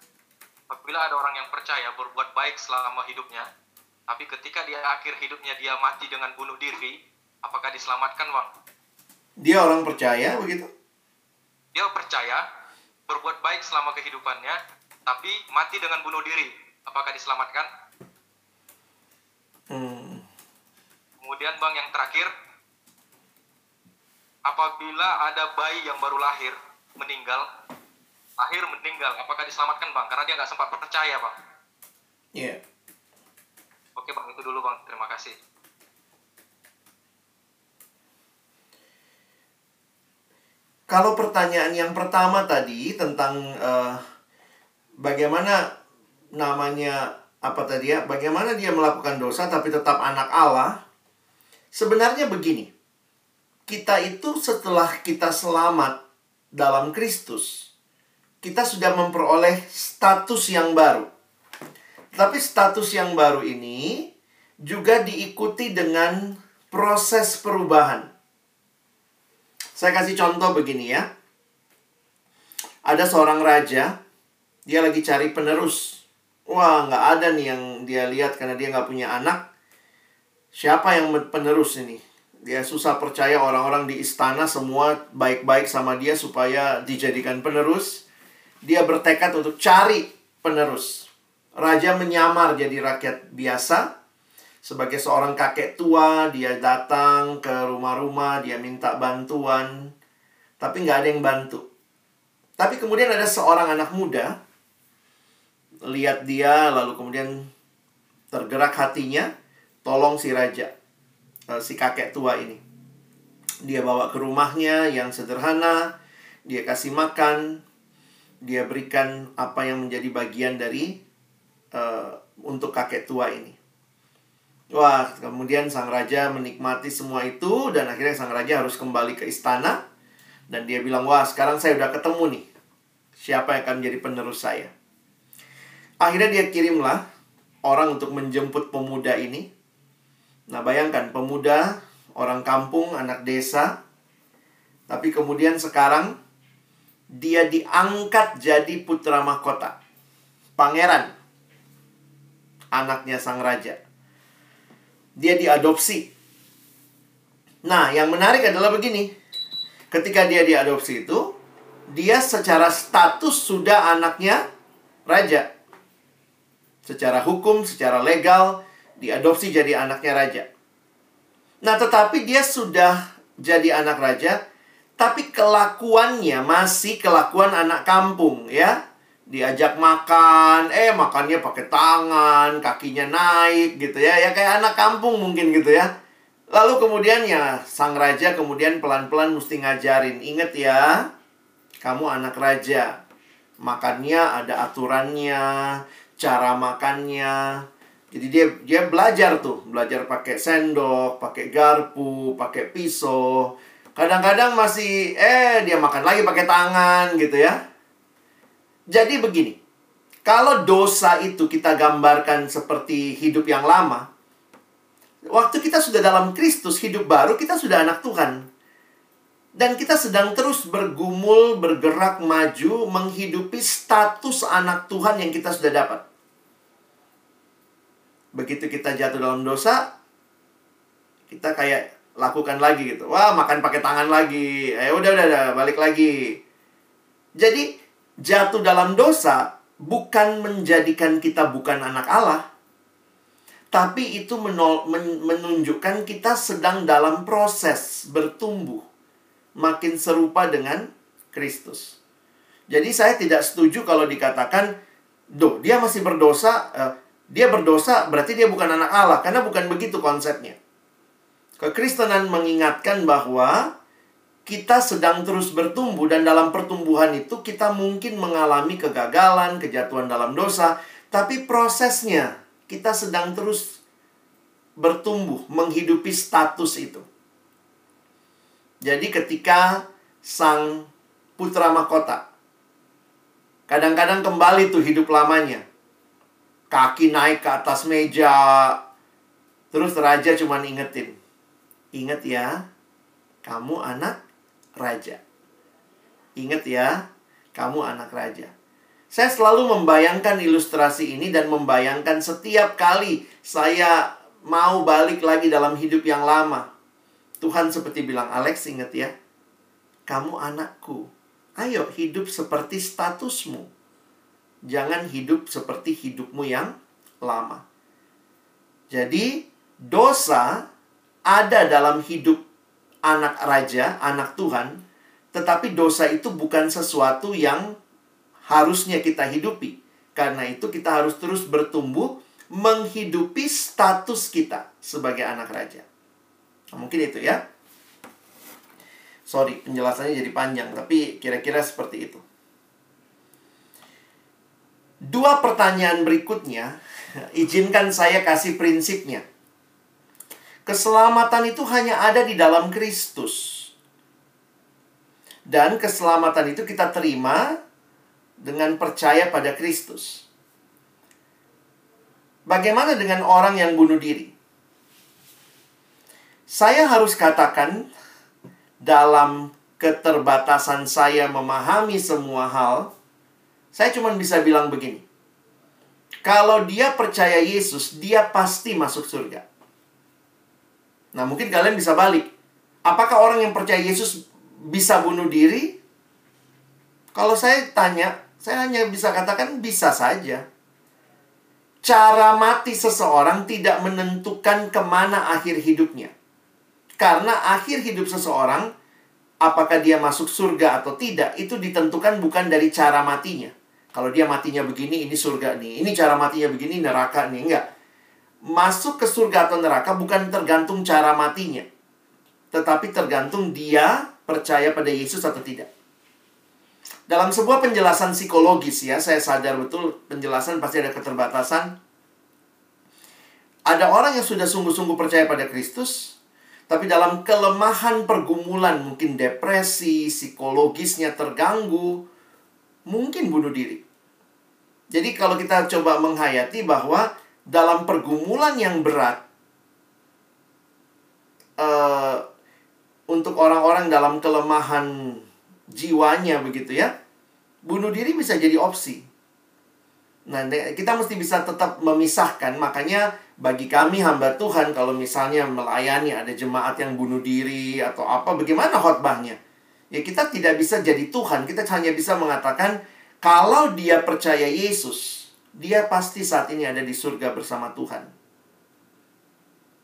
berbuat baik selama hidupnya, tapi ketika dia akhir hidupnya dia mati dengan bunuh diri, apakah diselamatkan Bang? Dia orang percaya begitu? Dia percaya berbuat baik selama kehidupannya, tapi mati dengan bunuh diri, apakah diselamatkan? Kemudian Bang, yang terakhir, apabila ada bayi yang baru lahir meninggal, apakah diselamatkan Bang? Karena dia nggak sempat percaya Bang. Iya. Oke Bang, itu dulu Bang, terima kasih. Kalau pertanyaan yang pertama tadi tentang bagaimana namanya apa tadi ya, bagaimana dia melakukan dosa tapi tetap anak Allah, sebenarnya begini, kita itu setelah kita selamat dalam Kristus, kita sudah memperoleh status yang baru. Tapi status yang baru ini juga diikuti dengan proses perubahan. Saya kasih contoh begini ya. Ada seorang raja, dia lagi cari penerus. Wah, nggak ada nih yang dia lihat karena dia nggak punya anak. Siapa yang penerus ini? Dia susah percaya orang-orang di istana semua baik-baik sama dia supaya dijadikan penerus. Dia bertekad untuk cari penerus. Raja menyamar jadi rakyat biasa. Sebagai seorang kakek tua, dia datang ke rumah-rumah, dia minta bantuan. Tapi nggak ada yang bantu. Tapi kemudian ada seorang anak muda, lihat dia, lalu kemudian tergerak hatinya, tolong si raja. Si kakek tua ini dia bawa ke rumahnya yang sederhana, dia kasih makan, dia berikan apa yang menjadi bagian dari untuk kakek tua ini. Wah, kemudian sang raja menikmati semua itu dan akhirnya sang raja harus kembali ke istana dan dia bilang, wah sekarang saya udah ketemu nih siapa yang akan menjadi penerus saya. Akhirnya dia kirimlah orang untuk menjemput pemuda ini. Nah, bayangkan pemuda, orang kampung, anak desa. Tapi kemudian sekarang dia diangkat jadi putra mahkota, pangeran, anaknya sang raja. Dia diadopsi. Nah, yang menarik adalah begini. Ketika dia diadopsi itu, dia secara status sudah anaknya raja. Secara hukum, secara legal, diadopsi jadi anaknya raja. Nah, tetapi dia sudah jadi anak raja, tapi kelakuannya masih kelakuan anak kampung, ya. Diajak makan, makannya pakai tangan, kakinya naik, gitu ya. Ya, kayak anak kampung mungkin gitu ya. Lalu kemudian ya, sang raja kemudian pelan-pelan mesti ngajarin. Ingat ya, kamu anak raja. Makannya ada aturannya, cara makannya. Jadi dia belajar pakai sendok, pakai garpu, pakai pisau. Kadang-kadang masih dia makan lagi pakai tangan gitu ya. Jadi begini. Kalau dosa itu kita gambarkan seperti hidup yang lama, Waktu kita sudah dalam Kristus, hidup baru, kita sudah anak Tuhan. Dan kita sedang terus bergumul, bergerak maju, menghidupi status anak Tuhan yang kita sudah dapat. Begitu kita jatuh dalam dosa, kita kayak lakukan lagi gitu. Wah, makan pakai tangan lagi. Udah, balik lagi. Jadi, jatuh dalam dosa bukan menjadikan kita bukan anak Allah. Tapi itu menunjukkan kita sedang dalam proses bertumbuh. Makin serupa dengan Kristus. Jadi saya tidak setuju kalau dikatakan, dia masih berdosa, dia berdosa berarti dia bukan anak Allah. Karena bukan begitu konsepnya. Kekristenan mengingatkan bahwa kita sedang terus bertumbuh. Dan dalam pertumbuhan itu kita mungkin mengalami kegagalan, kejatuhan dalam dosa. Tapi prosesnya kita sedang terus bertumbuh, menghidupi status itu. Jadi ketika sang putra mahkota, kadang-kadang kembali tuh hidup lamanya. Kaki naik ke atas meja, terus raja cuman ingetin. Ingat ya, kamu anak raja. Ingat ya, kamu anak raja. Saya selalu membayangkan ilustrasi ini dan membayangkan setiap kali saya mau balik lagi dalam hidup yang lama. Tuhan seperti bilang, Alex ingat ya, kamu anakku. Ayo hidup seperti statusmu. Jangan hidup seperti hidupmu yang lama. Jadi dosa ada dalam hidup anak raja, anak Tuhan. Tetapi dosa itu bukan sesuatu yang harusnya kita hidupi. Karena itu kita harus terus bertumbuh menghidupi status kita sebagai anak raja. Mungkin itu ya. Sorry, penjelasannya jadi panjang, tapi kira-kira seperti itu. Dua pertanyaan berikutnya, izinkan saya kasih prinsipnya. Keselamatan itu hanya ada di dalam Kristus. Dan keselamatan itu kita terima dengan percaya pada Kristus. Bagaimana dengan orang yang bunuh diri? Saya harus katakan, dalam keterbatasan saya memahami semua hal, saya cuma bisa bilang begini. Kalau dia percaya Yesus, dia pasti masuk surga. Nah, mungkin kalian bisa balik. Apakah orang yang percaya Yesus bisa bunuh diri? Kalau saya tanya, saya hanya bisa katakan bisa saja. Cara mati seseorang tidak menentukan kemana akhir hidupnya. Karena akhir hidup seseorang, apakah dia masuk surga atau tidak, itu ditentukan bukan dari cara matinya. Kalau dia matinya begini, ini surga nih. Ini cara matinya begini, neraka nih. Enggak. Masuk ke surga atau neraka bukan tergantung cara matinya. Tetapi tergantung dia percaya pada Yesus atau tidak. Dalam sebuah penjelasan psikologis ya, saya sadar betul penjelasan pasti ada keterbatasan. Ada orang yang sudah sungguh-sungguh percaya pada Kristus, tapi dalam kelemahan pergumulan, mungkin depresi, psikologisnya terganggu, mungkin bunuh diri. Jadi kalau kita coba menghayati bahwa dalam pergumulan yang berat, untuk orang-orang dalam kelemahan jiwanya begitu ya, bunuh diri bisa jadi opsi. Nah, kita mesti bisa tetap memisahkan. Makanya bagi kami hamba Tuhan, kalau misalnya melayani ada jemaat yang bunuh diri atau apa, bagaimana khotbahnya? Ya kita tidak bisa jadi Tuhan. Kita hanya bisa mengatakan, kalau dia percaya Yesus, dia pasti saat ini ada di surga bersama Tuhan.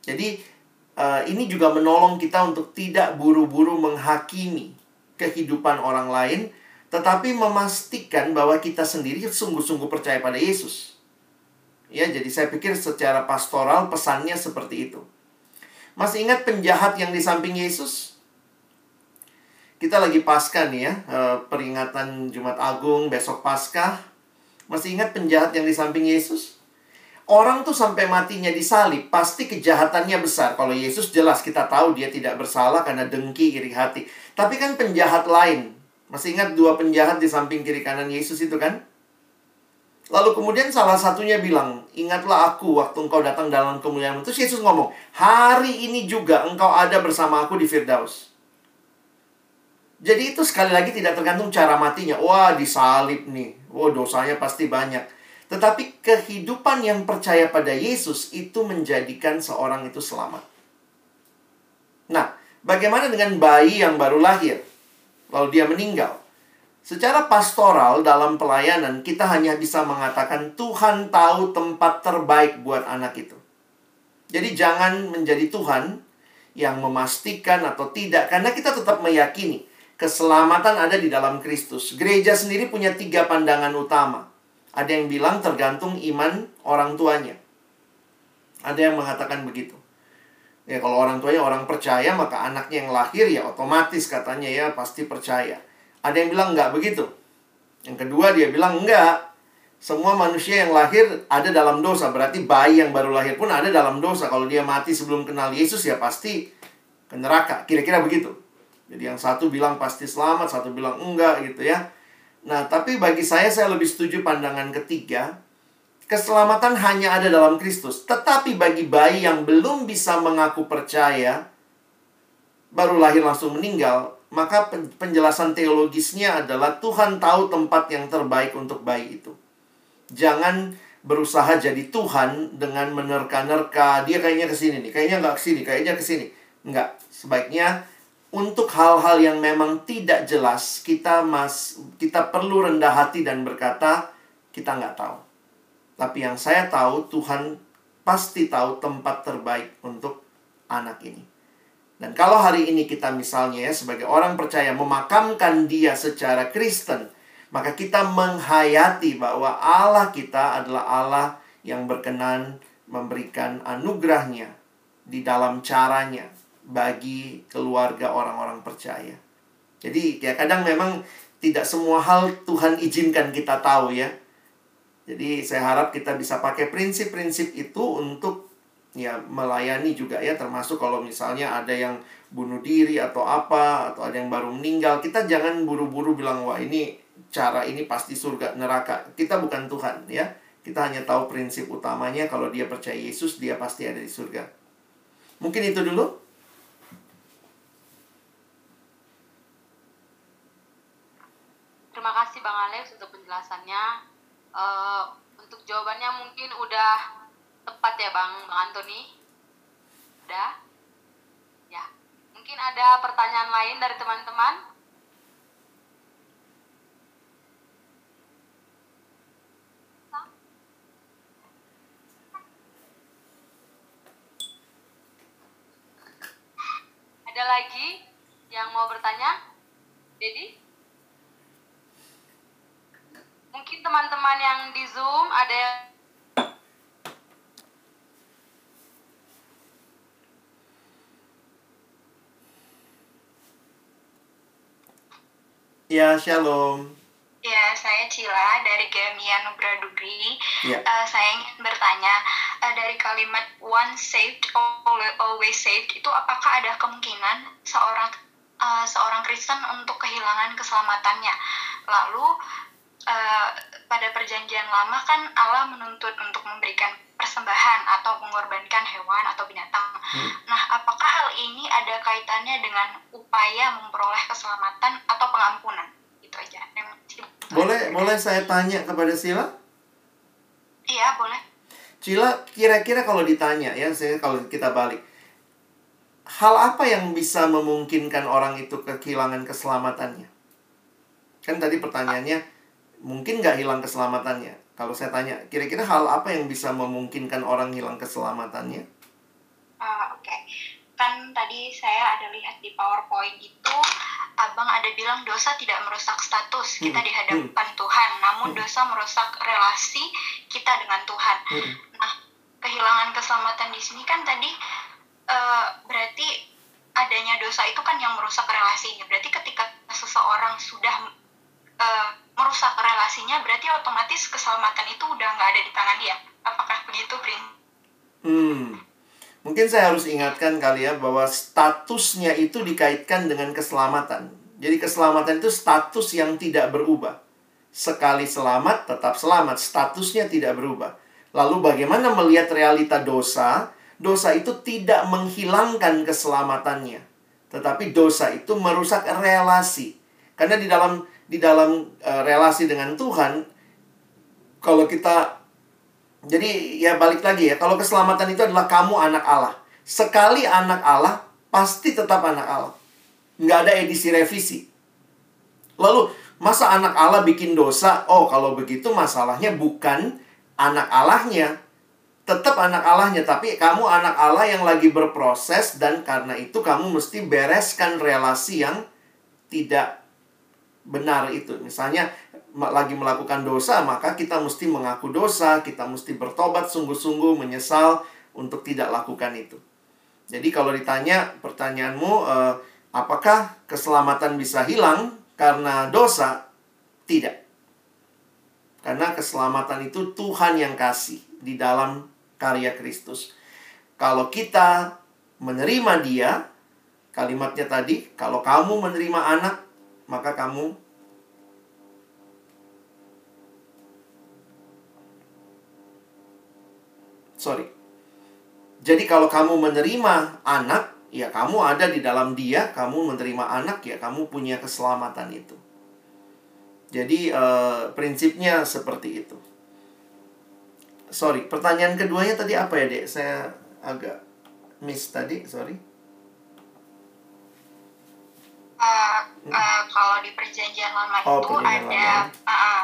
Jadi ini juga menolong kita untuk tidak buru-buru menghakimi kehidupan orang lain, tetapi memastikan bahwa kita sendiri sungguh-sungguh percaya pada Yesus. Ya, jadi saya pikir secara pastoral pesannya seperti itu. Masih ingat penjahat yang di samping Yesus? Kita lagi Paskah nih ya, peringatan Jumat Agung, besok Paskah. Masih ingat penjahat yang di samping Yesus? Orang tuh sampai matinya disalib, pasti kejahatannya besar. Kalau Yesus jelas kita tahu dia tidak bersalah karena dengki, iri hati. Tapi kan penjahat lain, masih ingat dua penjahat di samping kiri kanan Yesus itu kan? Lalu kemudian salah satunya bilang, ingatlah aku waktu engkau datang dalam kemuliaan. Terus Yesus ngomong, hari ini juga engkau ada bersama aku di Firdaus. Jadi itu sekali lagi tidak tergantung cara matinya. Wah, disalib nih, wah dosanya pasti banyak. Tetapi kehidupan yang percaya pada Yesus itu menjadikan seorang itu selamat. Nah, bagaimana dengan bayi yang baru lahir? Lalu dia meninggal. Secara pastoral dalam pelayanan, kita hanya bisa mengatakan Tuhan tahu tempat terbaik buat anak itu. Jadi jangan menjadi Tuhan yang memastikan atau tidak. Karena kita tetap meyakini keselamatan ada di dalam Kristus. Gereja sendiri punya 3 pandangan utama. Ada yang bilang tergantung iman orang tuanya. Ada yang mengatakan begitu. Ya, kalau orang tuanya orang percaya, maka anaknya yang lahir ya otomatis katanya ya pasti percaya. Ada yang bilang enggak begitu. Yang kedua dia bilang enggak. Semua manusia yang lahir ada dalam dosa. Berarti bayi yang baru lahir pun ada dalam dosa. Kalau dia mati sebelum kenal Yesus ya pasti ke neraka. Kira-kira begitu. Jadi yang satu bilang pasti selamat, satu bilang enggak gitu ya. Nah, tapi bagi saya lebih setuju pandangan ketiga. Keselamatan hanya ada dalam Kristus. Tetapi bagi bayi yang belum bisa mengaku percaya, baru lahir langsung meninggal, maka penjelasan teologisnya adalah Tuhan tahu tempat yang terbaik untuk bayi itu. Jangan berusaha jadi Tuhan dengan menerka-nerka. Dia kayaknya kesini nih, kayaknya nggak kesini, kayaknya kesini. Nggak, sebaiknya untuk hal-hal yang memang tidak jelas, kita perlu rendah hati dan berkata, kita nggak tahu. Tapi yang saya tahu, Tuhan pasti tahu tempat terbaik untuk anak ini. Dan kalau hari ini kita misalnya ya, sebagai orang percaya memakamkan dia secara Kristen, maka kita menghayati bahwa Allah kita adalah Allah yang berkenan memberikan anugerahnya di dalam caranya bagi keluarga orang-orang percaya. Jadi ya kadang memang tidak semua hal Tuhan izinkan kita tahu ya. Jadi saya harap kita bisa pakai prinsip-prinsip itu untuk ya melayani juga ya, termasuk kalau misalnya ada yang bunuh diri atau apa, atau ada yang baru meninggal. Kita jangan buru-buru bilang, wah ini cara ini pasti surga neraka. Kita bukan Tuhan ya. Kita hanya tahu prinsip utamanya, kalau dia percaya Yesus dia pasti ada di surga. Mungkin itu dulu. Terima kasih Bang Alex untuk penjelasannya. Untuk jawabannya mungkin udah tepat ya Bang Anthony? Udah? Ya. Mungkin ada pertanyaan lain dari teman-teman? Ada lagi yang mau bertanya? Dedi? Mungkin teman-teman yang di Zoom ada yang ya, shalom. Ya, saya Sila dari Gamian Bradugri. Ya. Saya ingin bertanya, dari kalimat "one saved, always saved" itu apakah ada kemungkinan seorang Kristen untuk kehilangan keselamatannya? Lalu pada perjanjian lama kan Allah menuntut untuk memberikan persembahan atau mengorbankan hewan atau binatang. Nah, apakah hal ini ada kaitannya dengan upaya memperoleh keselamatan atau pengampunan? Itu aja. Boleh saya tanya kepada Sila? Iya, boleh. Sila, kira-kira kalau ditanya ya, kalau kita balik, hal apa yang bisa memungkinkan orang itu kehilangan keselamatannya? Kan tadi pertanyaannya, mungkin nggak hilang keselamatannya. Kalau saya tanya, kira-kira hal apa yang bisa memungkinkan orang hilang keselamatannya? Oke. Kan tadi saya ada lihat di PowerPoint itu, Abang ada bilang dosa tidak merusak status kita di hadapan Tuhan, namun dosa merusak relasi kita dengan Tuhan. Nah, kehilangan keselamatan di sini kan tadi berarti adanya dosa itu kan yang merusak relasinya. Berarti ketika seseorang sudah merusak relasinya, berarti otomatis keselamatan itu udah nggak ada di tangan dia. Apakah begitu, Prin? Mungkin saya harus ingatkan kali ya, bahwa statusnya itu dikaitkan dengan keselamatan. Jadi keselamatan itu status yang tidak berubah. Sekali selamat, tetap selamat. Statusnya tidak berubah. Lalu bagaimana melihat realita dosa? Dosa itu tidak menghilangkan keselamatannya. Tetapi dosa itu merusak relasi. Karena di dalam relasi dengan Tuhan, kalau kita... Jadi ya balik lagi ya, kalau keselamatan itu adalah kamu anak Allah. Sekali anak Allah, pasti tetap anak Allah. Nggak ada edisi revisi. Lalu... masa anak Allah bikin dosa? Oh, kalau begitu masalahnya bukan anak Allahnya. Tetap anak Allahnya, tapi kamu anak Allah yang lagi berproses. Dan karena itu kamu mesti bereskan relasi yang tidak benar itu. Misalnya lagi melakukan dosa, maka kita mesti mengaku dosa. Kita mesti bertobat sungguh-sungguh, menyesal untuk tidak lakukan itu. Jadi kalau ditanya pertanyaanmu, apakah keselamatan bisa hilang karena dosa? Tidak. Karena keselamatan itu Tuhan yang kasih di dalam karya Kristus. Kalau kita menerima Dia, kalimatnya tadi, kalau kamu menerima anak, maka kamu Jadi kalau kamu menerima anak, ya kamu ada di dalam Dia, kamu menerima anak, ya kamu punya keselamatan itu. Jadi prinsipnya seperti itu. Pertanyaan keduanya tadi apa ya, Dek? Saya agak miss tadi, kalau di perjanjian lama itu ada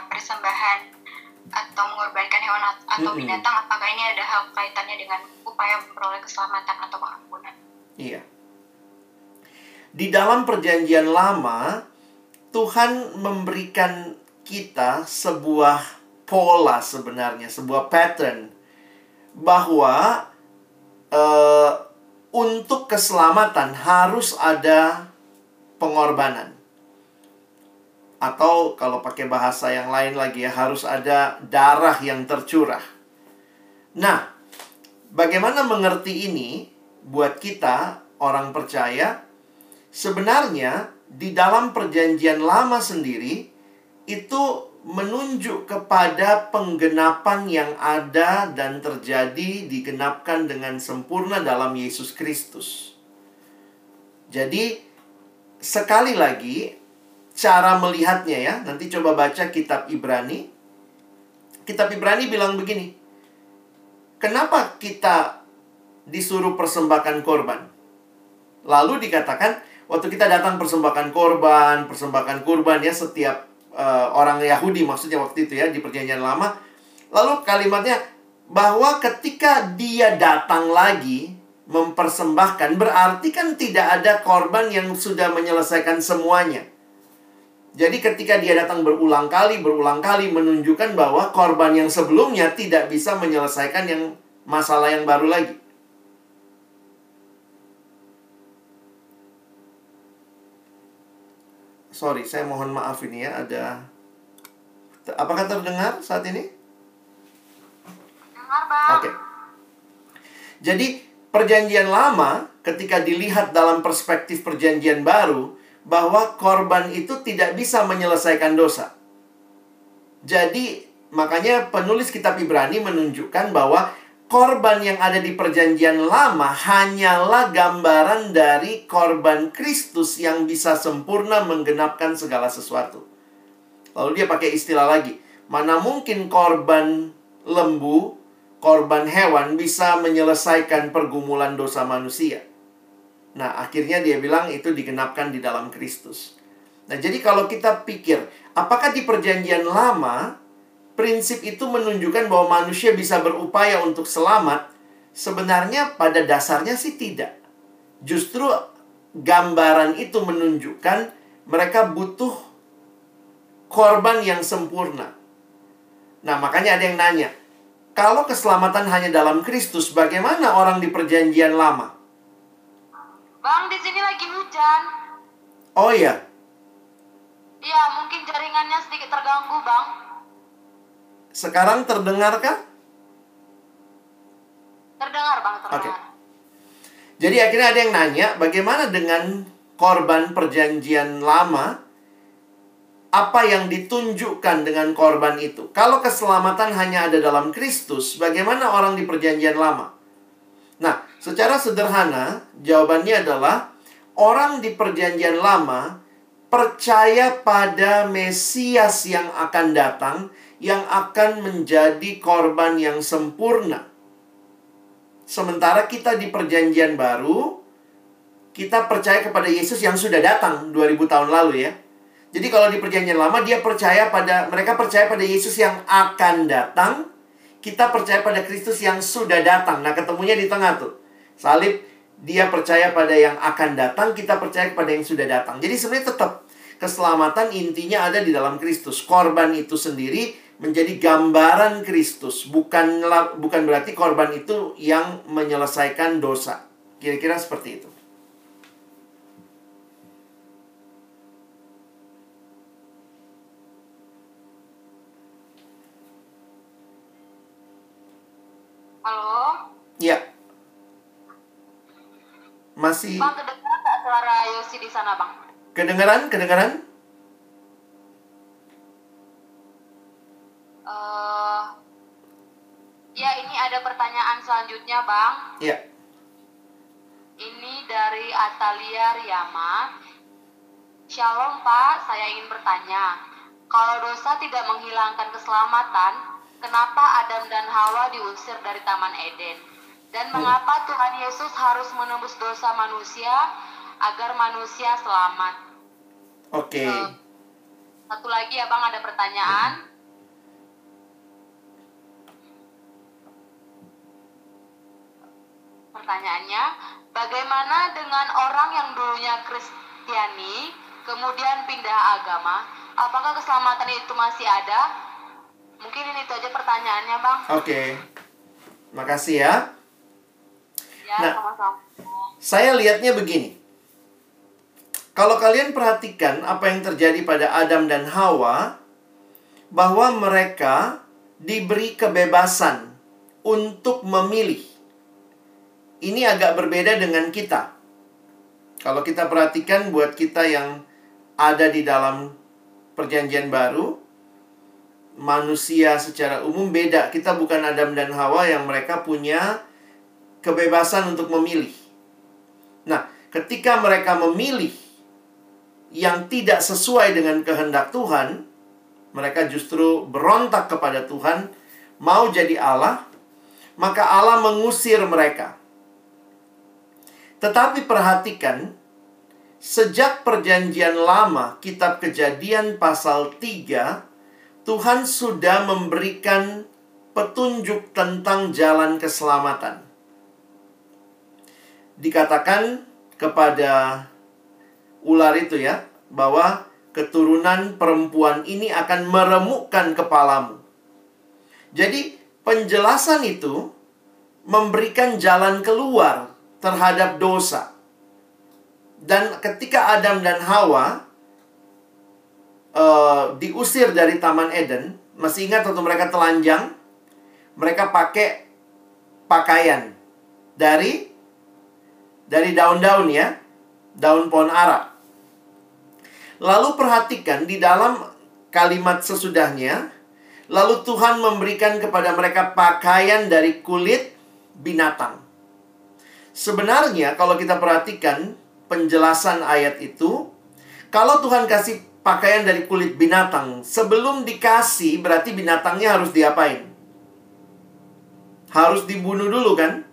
persembahan atau mengorbankan hewan atau binatang, apakah ini ada hal kaitannya dengan upaya memperoleh keselamatan atau pengampunan? Iya. Di dalam perjanjian lama, Tuhan memberikan kita sebuah pola sebenarnya, sebuah pattern, bahwa untuk keselamatan harus ada pengorbanan. Atau kalau pakai bahasa yang lain lagi ya, harus ada darah yang tercurah. Nah, bagaimana mengerti ini? Buat kita, orang percaya, sebenarnya di dalam perjanjian lama sendiri, itu menunjuk kepada penggenapan yang ada dan terjadi, digenapkan dengan sempurna dalam Yesus Kristus. Jadi, sekali lagi, cara melihatnya ya, nanti coba baca kitab Ibrani. Kitab Ibrani bilang begini, kenapa kita disuruh persembahkan korban? Lalu dikatakan, waktu kita datang persembahkan korban ya, setiap orang Yahudi, maksudnya waktu itu ya, di perjanjian lama. Lalu kalimatnya, bahwa ketika Dia datang lagi mempersembahkan, berarti kan tidak ada korban yang sudah menyelesaikan semuanya. Jadi ketika Dia datang berulang kali menunjukkan bahwa korban yang sebelumnya tidak bisa menyelesaikan yang masalah yang baru lagi. Saya mohon maaf ini ya, ada... Apakah terdengar saat ini? Dengar, Bang. Oke. Jadi, perjanjian lama ketika dilihat dalam perspektif perjanjian baru, bahwa korban itu tidak bisa menyelesaikan dosa. Jadi, makanya penulis kitab Ibrani menunjukkan bahwa korban yang ada di perjanjian lama hanyalah gambaran dari korban Kristus yang bisa sempurna menggenapkan segala sesuatu. Lalu dia pakai istilah lagi, mana mungkin korban lembu, korban hewan bisa menyelesaikan pergumulan dosa manusia. Nah, akhirnya dia bilang itu digenapkan di dalam Kristus. Nah, jadi kalau kita pikir, apakah di perjanjian lama prinsip itu menunjukkan bahwa manusia bisa berupaya untuk selamat? Sebenarnya pada dasarnya sih tidak. Justru gambaran itu menunjukkan mereka butuh korban yang sempurna. Nah, makanya ada yang nanya, kalau keselamatan hanya dalam Kristus, bagaimana orang di perjanjian lama? Bang, di sini lagi hujan. Oh iya. Iya, mungkin jaringannya sedikit terganggu, Bang. Sekarang terdengar kah? Terdengar, Bang, terdengar. Okay. Jadi akhirnya ada yang nanya, bagaimana dengan korban perjanjian lama apa yang ditunjukkan dengan korban itu. Kalau keselamatan hanya ada dalam Kristus, bagaimana orang di Perjanjian Lama? Nah, secara sederhana, jawabannya adalah orang di Perjanjian Lama percaya pada Mesias yang akan datang, yang akan menjadi korban yang sempurna. Sementara kita di Perjanjian Baru, kita percaya kepada Yesus yang sudah datang 2000 tahun lalu ya. Jadi kalau di Perjanjian Lama mereka percaya pada Yesus yang akan datang, kita percaya pada Kristus yang sudah datang. Nah, ketemunya di tengah tuh. Salib, dia percaya pada yang akan datang, kita percaya pada yang sudah datang. Jadi sebenarnya tetap keselamatan intinya ada di dalam Kristus. Korban itu sendiri menjadi gambaran Kristus. Bukan berarti korban itu yang menyelesaikan dosa. Kira-kira seperti itu. Halo? Iya. Masih... Bang, kedengeran gak suara Yosi di sana, Bang? Kedengeran? Ya, ini ada pertanyaan selanjutnya, Bang. Iya. Ini dari Atalia Ryama. Shalom, Pak. Saya ingin bertanya. Kalau dosa tidak menghilangkan keselamatan, kenapa Adam dan Hawa diusir dari Taman Eden? Dan mengapa Tuhan Yesus harus menebus dosa manusia agar manusia selamat? Oke. Satu lagi ya, Bang, ada pertanyaan. Pertanyaannya, bagaimana dengan orang yang dulunya Kristiani, kemudian pindah agama? Apakah keselamatan itu masih ada? Mungkin ini itu aja pertanyaannya, Bang. Oke. Makasih ya. Ya, nah, sama-sama. Saya lihatnya begini. Kalau kalian perhatikan apa yang terjadi pada Adam dan Hawa, bahwa mereka diberi kebebasan untuk memilih. Ini agak berbeda dengan kita. Kalau kita perhatikan buat kita yang ada di dalam Perjanjian Baru, manusia secara umum beda. Kita bukan Adam dan Hawa yang mereka punya kebebasan untuk memilih. Nah, ketika mereka memilih yang tidak sesuai dengan kehendak Tuhan, mereka justru berontak kepada Tuhan, mau jadi Allah, maka Allah mengusir mereka. Tetapi perhatikan, sejak Perjanjian Lama, kitab Kejadian pasal 3, Tuhan sudah memberikan petunjuk tentang jalan keselamatan. Dikatakan kepada ular itu ya, bahwa keturunan perempuan ini akan meremukkan kepalamu. Jadi penjelasan itu memberikan jalan keluar terhadap dosa. Dan ketika Adam dan Hawa diusir dari Taman Eden, masih ingat waktu mereka telanjang, mereka pakai pakaian dari daun-daun ya, daun pohon ara. Lalu perhatikan di dalam kalimat sesudahnya, lalu Tuhan memberikan kepada mereka pakaian dari kulit binatang. Sebenarnya kalau kita perhatikan penjelasan ayat itu, kalau Tuhan kasih pakaian dari kulit binatang, sebelum dikasih berarti binatangnya harus diapain? Harus dibunuh dulu kan?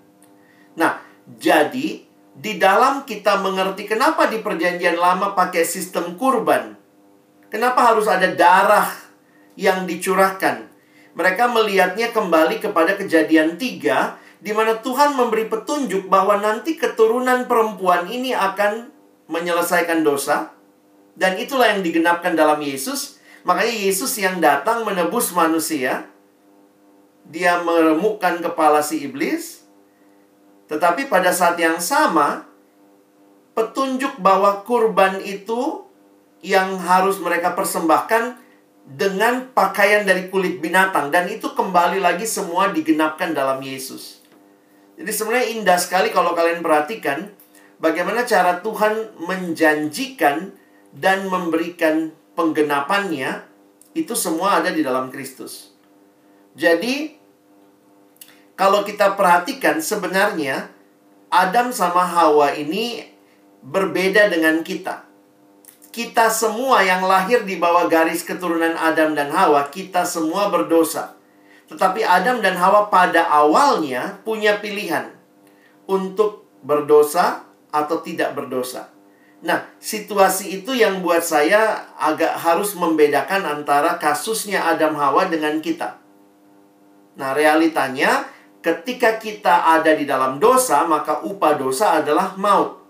Nah, jadi di dalam kita mengerti kenapa di Perjanjian Lama pakai sistem kurban. Kenapa harus ada darah yang dicurahkan? Mereka melihatnya kembali kepada Kejadian 3, di mana Tuhan memberi petunjuk bahwa nanti keturunan perempuan ini akan menyelesaikan dosa. Dan itulah yang digenapkan dalam Yesus. Makanya Yesus yang datang menebus manusia. Dia meremukkan kepala si iblis. Tetapi pada saat yang sama, petunjuk bahwa kurban itu yang harus mereka persembahkan dengan pakaian dari kulit binatang. Dan itu kembali lagi semua digenapkan dalam Yesus. Jadi sebenarnya indah sekali kalau kalian perhatikan bagaimana cara Tuhan menjanjikan dan memberikan penggenapannya, itu semua ada di dalam Kristus. Jadi, kalau kita perhatikan sebenarnya, Adam sama Hawa ini berbeda dengan kita. Kita semua yang lahir di bawah garis keturunan Adam dan Hawa, kita semua berdosa. Tetapi Adam dan Hawa pada awalnya punya pilihan untuk berdosa atau tidak berdosa. Nah, situasi itu yang buat saya agak harus membedakan antara kasusnya Adam Hawa dengan kita. Nah, realitanya ketika kita ada di dalam dosa, maka upah dosa adalah maut.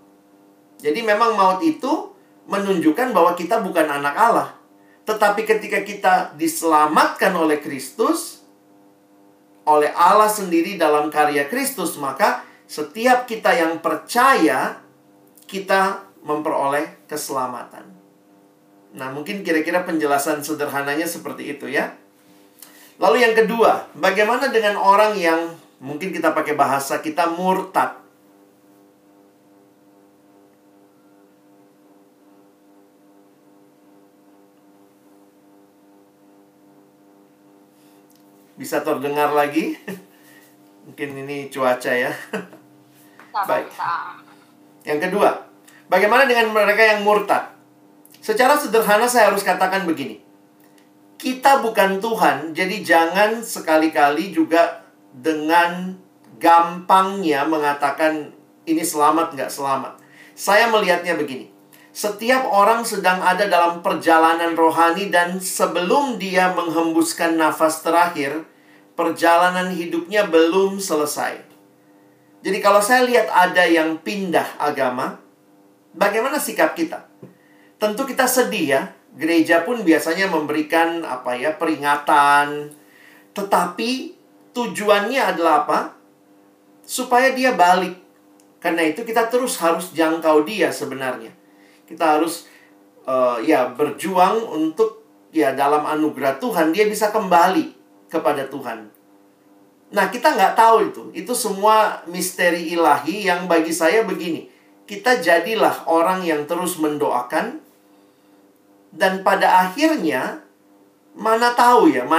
Jadi memang maut itu menunjukkan bahwa kita bukan anak Allah. Tetapi ketika kita diselamatkan oleh Kristus, oleh Allah sendiri dalam karya Kristus, maka setiap kita yang percaya, kita memperoleh keselamatan. Nah, mungkin kira-kira penjelasan sederhananya seperti itu ya. Lalu yang kedua, bagaimana dengan orang yang, mungkin kita pakai bahasa kita, murtad? Bisa terdengar lagi? Mungkin ini cuaca ya. Baik. Yang kedua, bagaimana dengan mereka yang murtad? Secara sederhana saya harus katakan begini. Kita bukan Tuhan, jadi jangan sekali-kali juga dengan gampangnya mengatakan ini selamat, nggak selamat. Saya melihatnya begini. Setiap orang sedang ada dalam perjalanan rohani dan sebelum dia menghembuskan nafas terakhir, perjalanan hidupnya belum selesai. Jadi kalau saya lihat ada yang pindah agama, bagaimana sikap kita? Tentu kita sedih ya. Gereja pun biasanya memberikan peringatan. Tetapi tujuannya adalah apa? Supaya dia balik. Karena itu kita terus harus jangkau dia sebenarnya. Kita harus berjuang untuk dalam anugerah Tuhan dia bisa kembali kepada Tuhan. Nah, kita nggak tahu itu. Itu semua misteri ilahi yang bagi saya begini. Kita jadilah orang yang terus mendoakan dan pada akhirnya mana tahu 5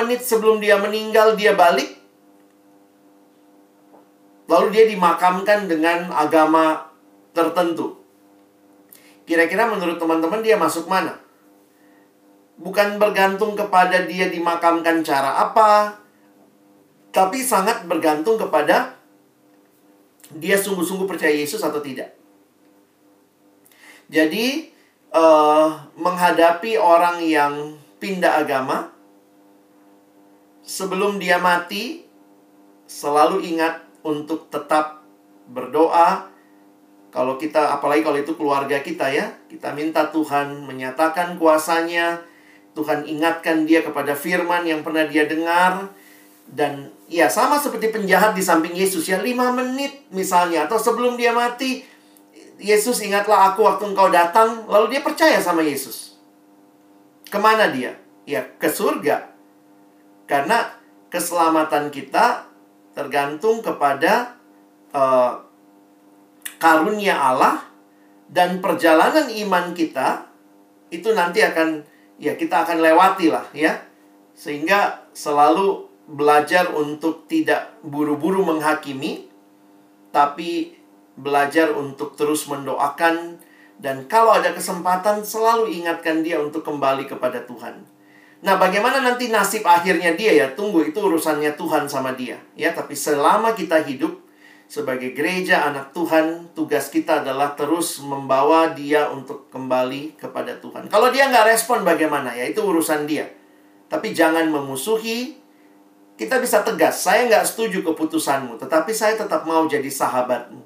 menit sebelum dia meninggal dia balik. Lalu dia dimakamkan dengan agama tertentu. Kira-kira menurut teman-teman dia masuk mana? Bukan bergantung kepada dia dimakamkan cara apa, tapi sangat bergantung kepada dia sungguh-sungguh percaya Yesus atau tidak. Jadi menghadapi orang yang pindah agama, sebelum dia mati selalu ingat untuk tetap berdoa. Kalau kita, apalagi kalau itu keluarga kita ya, kita minta Tuhan menyatakan kuasa-Nya, Tuhan ingatkan dia kepada firman yang pernah dia dengar. Dan ya sama seperti penjahat di samping Yesus ya, 5 menit misalnya, atau sebelum dia mati, Yesus ingatlah aku waktu engkau datang. Lalu dia percaya sama Yesus. Kemana dia? Ya ke surga. Karena keselamatan kita tergantung kepada karunia Allah, dan perjalanan iman kita itu nanti akan kita akan lewati lah ya. Sehingga selalu belajar untuk tidak buru-buru menghakimi, tapi belajar untuk terus mendoakan, dan kalau ada kesempatan selalu ingatkan dia untuk kembali kepada Tuhan. Nah, bagaimana nanti nasib akhirnya dia ya, tunggu itu urusannya Tuhan sama dia ya, tapi selama kita hidup sebagai gereja anak Tuhan, tugas kita adalah terus membawa dia untuk kembali kepada Tuhan. Kalau dia nggak respon bagaimana? Ya itu urusan dia. Tapi jangan memusuhi. Kita bisa tegas, saya nggak setuju keputusanmu, tetapi saya tetap mau jadi sahabatmu.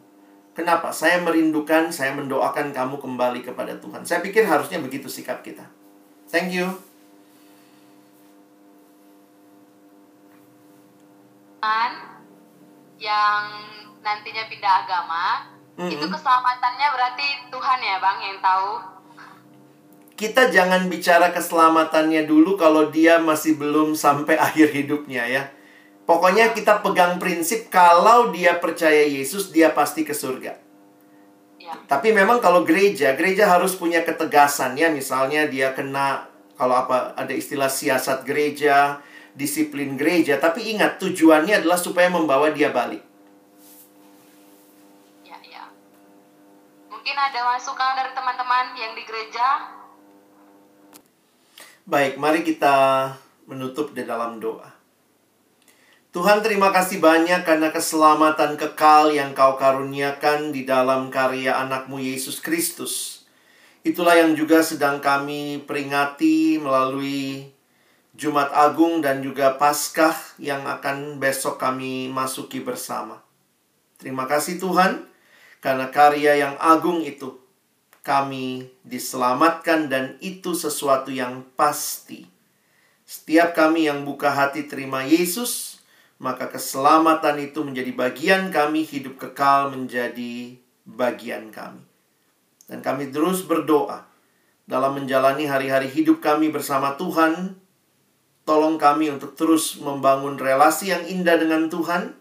Kenapa? Saya merindukan, saya mendoakan kamu kembali kepada Tuhan. Saya pikir harusnya begitu sikap kita. Thank you. Yang nantinya pindah agama, itu keselamatannya berarti Tuhan ya Bang yang tahu. Kita jangan bicara keselamatannya dulu kalau dia masih belum sampai akhir hidupnya ya. Pokoknya kita pegang prinsip kalau dia percaya Yesus, dia pasti ke surga. Ya. Tapi memang kalau gereja harus punya ketegasannya. Misalnya dia kena, kalau apa ada istilah siasat gereja, disiplin gereja. Tapi ingat, tujuannya adalah supaya membawa dia balik. Ya, ya. Mungkin ada masukan dari teman-teman yang di gereja. Baik, mari kita menutup di dalam doa. Tuhan, terima kasih banyak karena keselamatan kekal yang Kau karuniakan di dalam karya anak-Mu Yesus Kristus. Itulah yang juga sedang kami peringati melalui Jumat Agung dan juga Paskah yang akan besok kami masuki bersama. Terima kasih Tuhan, karena karya yang agung itu kami diselamatkan dan itu sesuatu yang pasti. Setiap kami yang buka hati terima Yesus, maka keselamatan itu menjadi bagian kami, hidup kekal menjadi bagian kami. Dan kami terus berdoa dalam menjalani hari-hari hidup kami bersama Tuhan. Tolong kami untuk terus membangun relasi yang indah dengan Tuhan,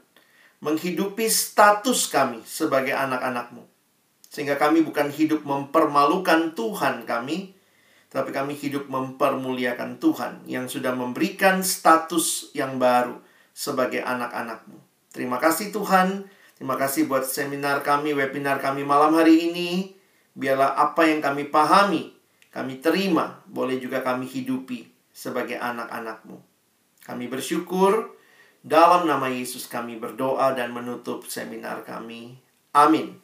menghidupi status kami sebagai anak-anak-Mu. Sehingga kami bukan hidup mempermalukan Tuhan kami, tapi kami hidup mempermuliakan Tuhan yang sudah memberikan status yang baru sebagai anak-anak-Mu. Terima kasih Tuhan. Terima kasih buat seminar kami, webinar kami malam hari ini. Biarlah apa yang kami pahami, kami terima, boleh juga kami hidupi sebagai anak-anak-Mu. Kami bersyukur. Dalam nama Yesus kami berdoa dan menutup seminar kami. Amin.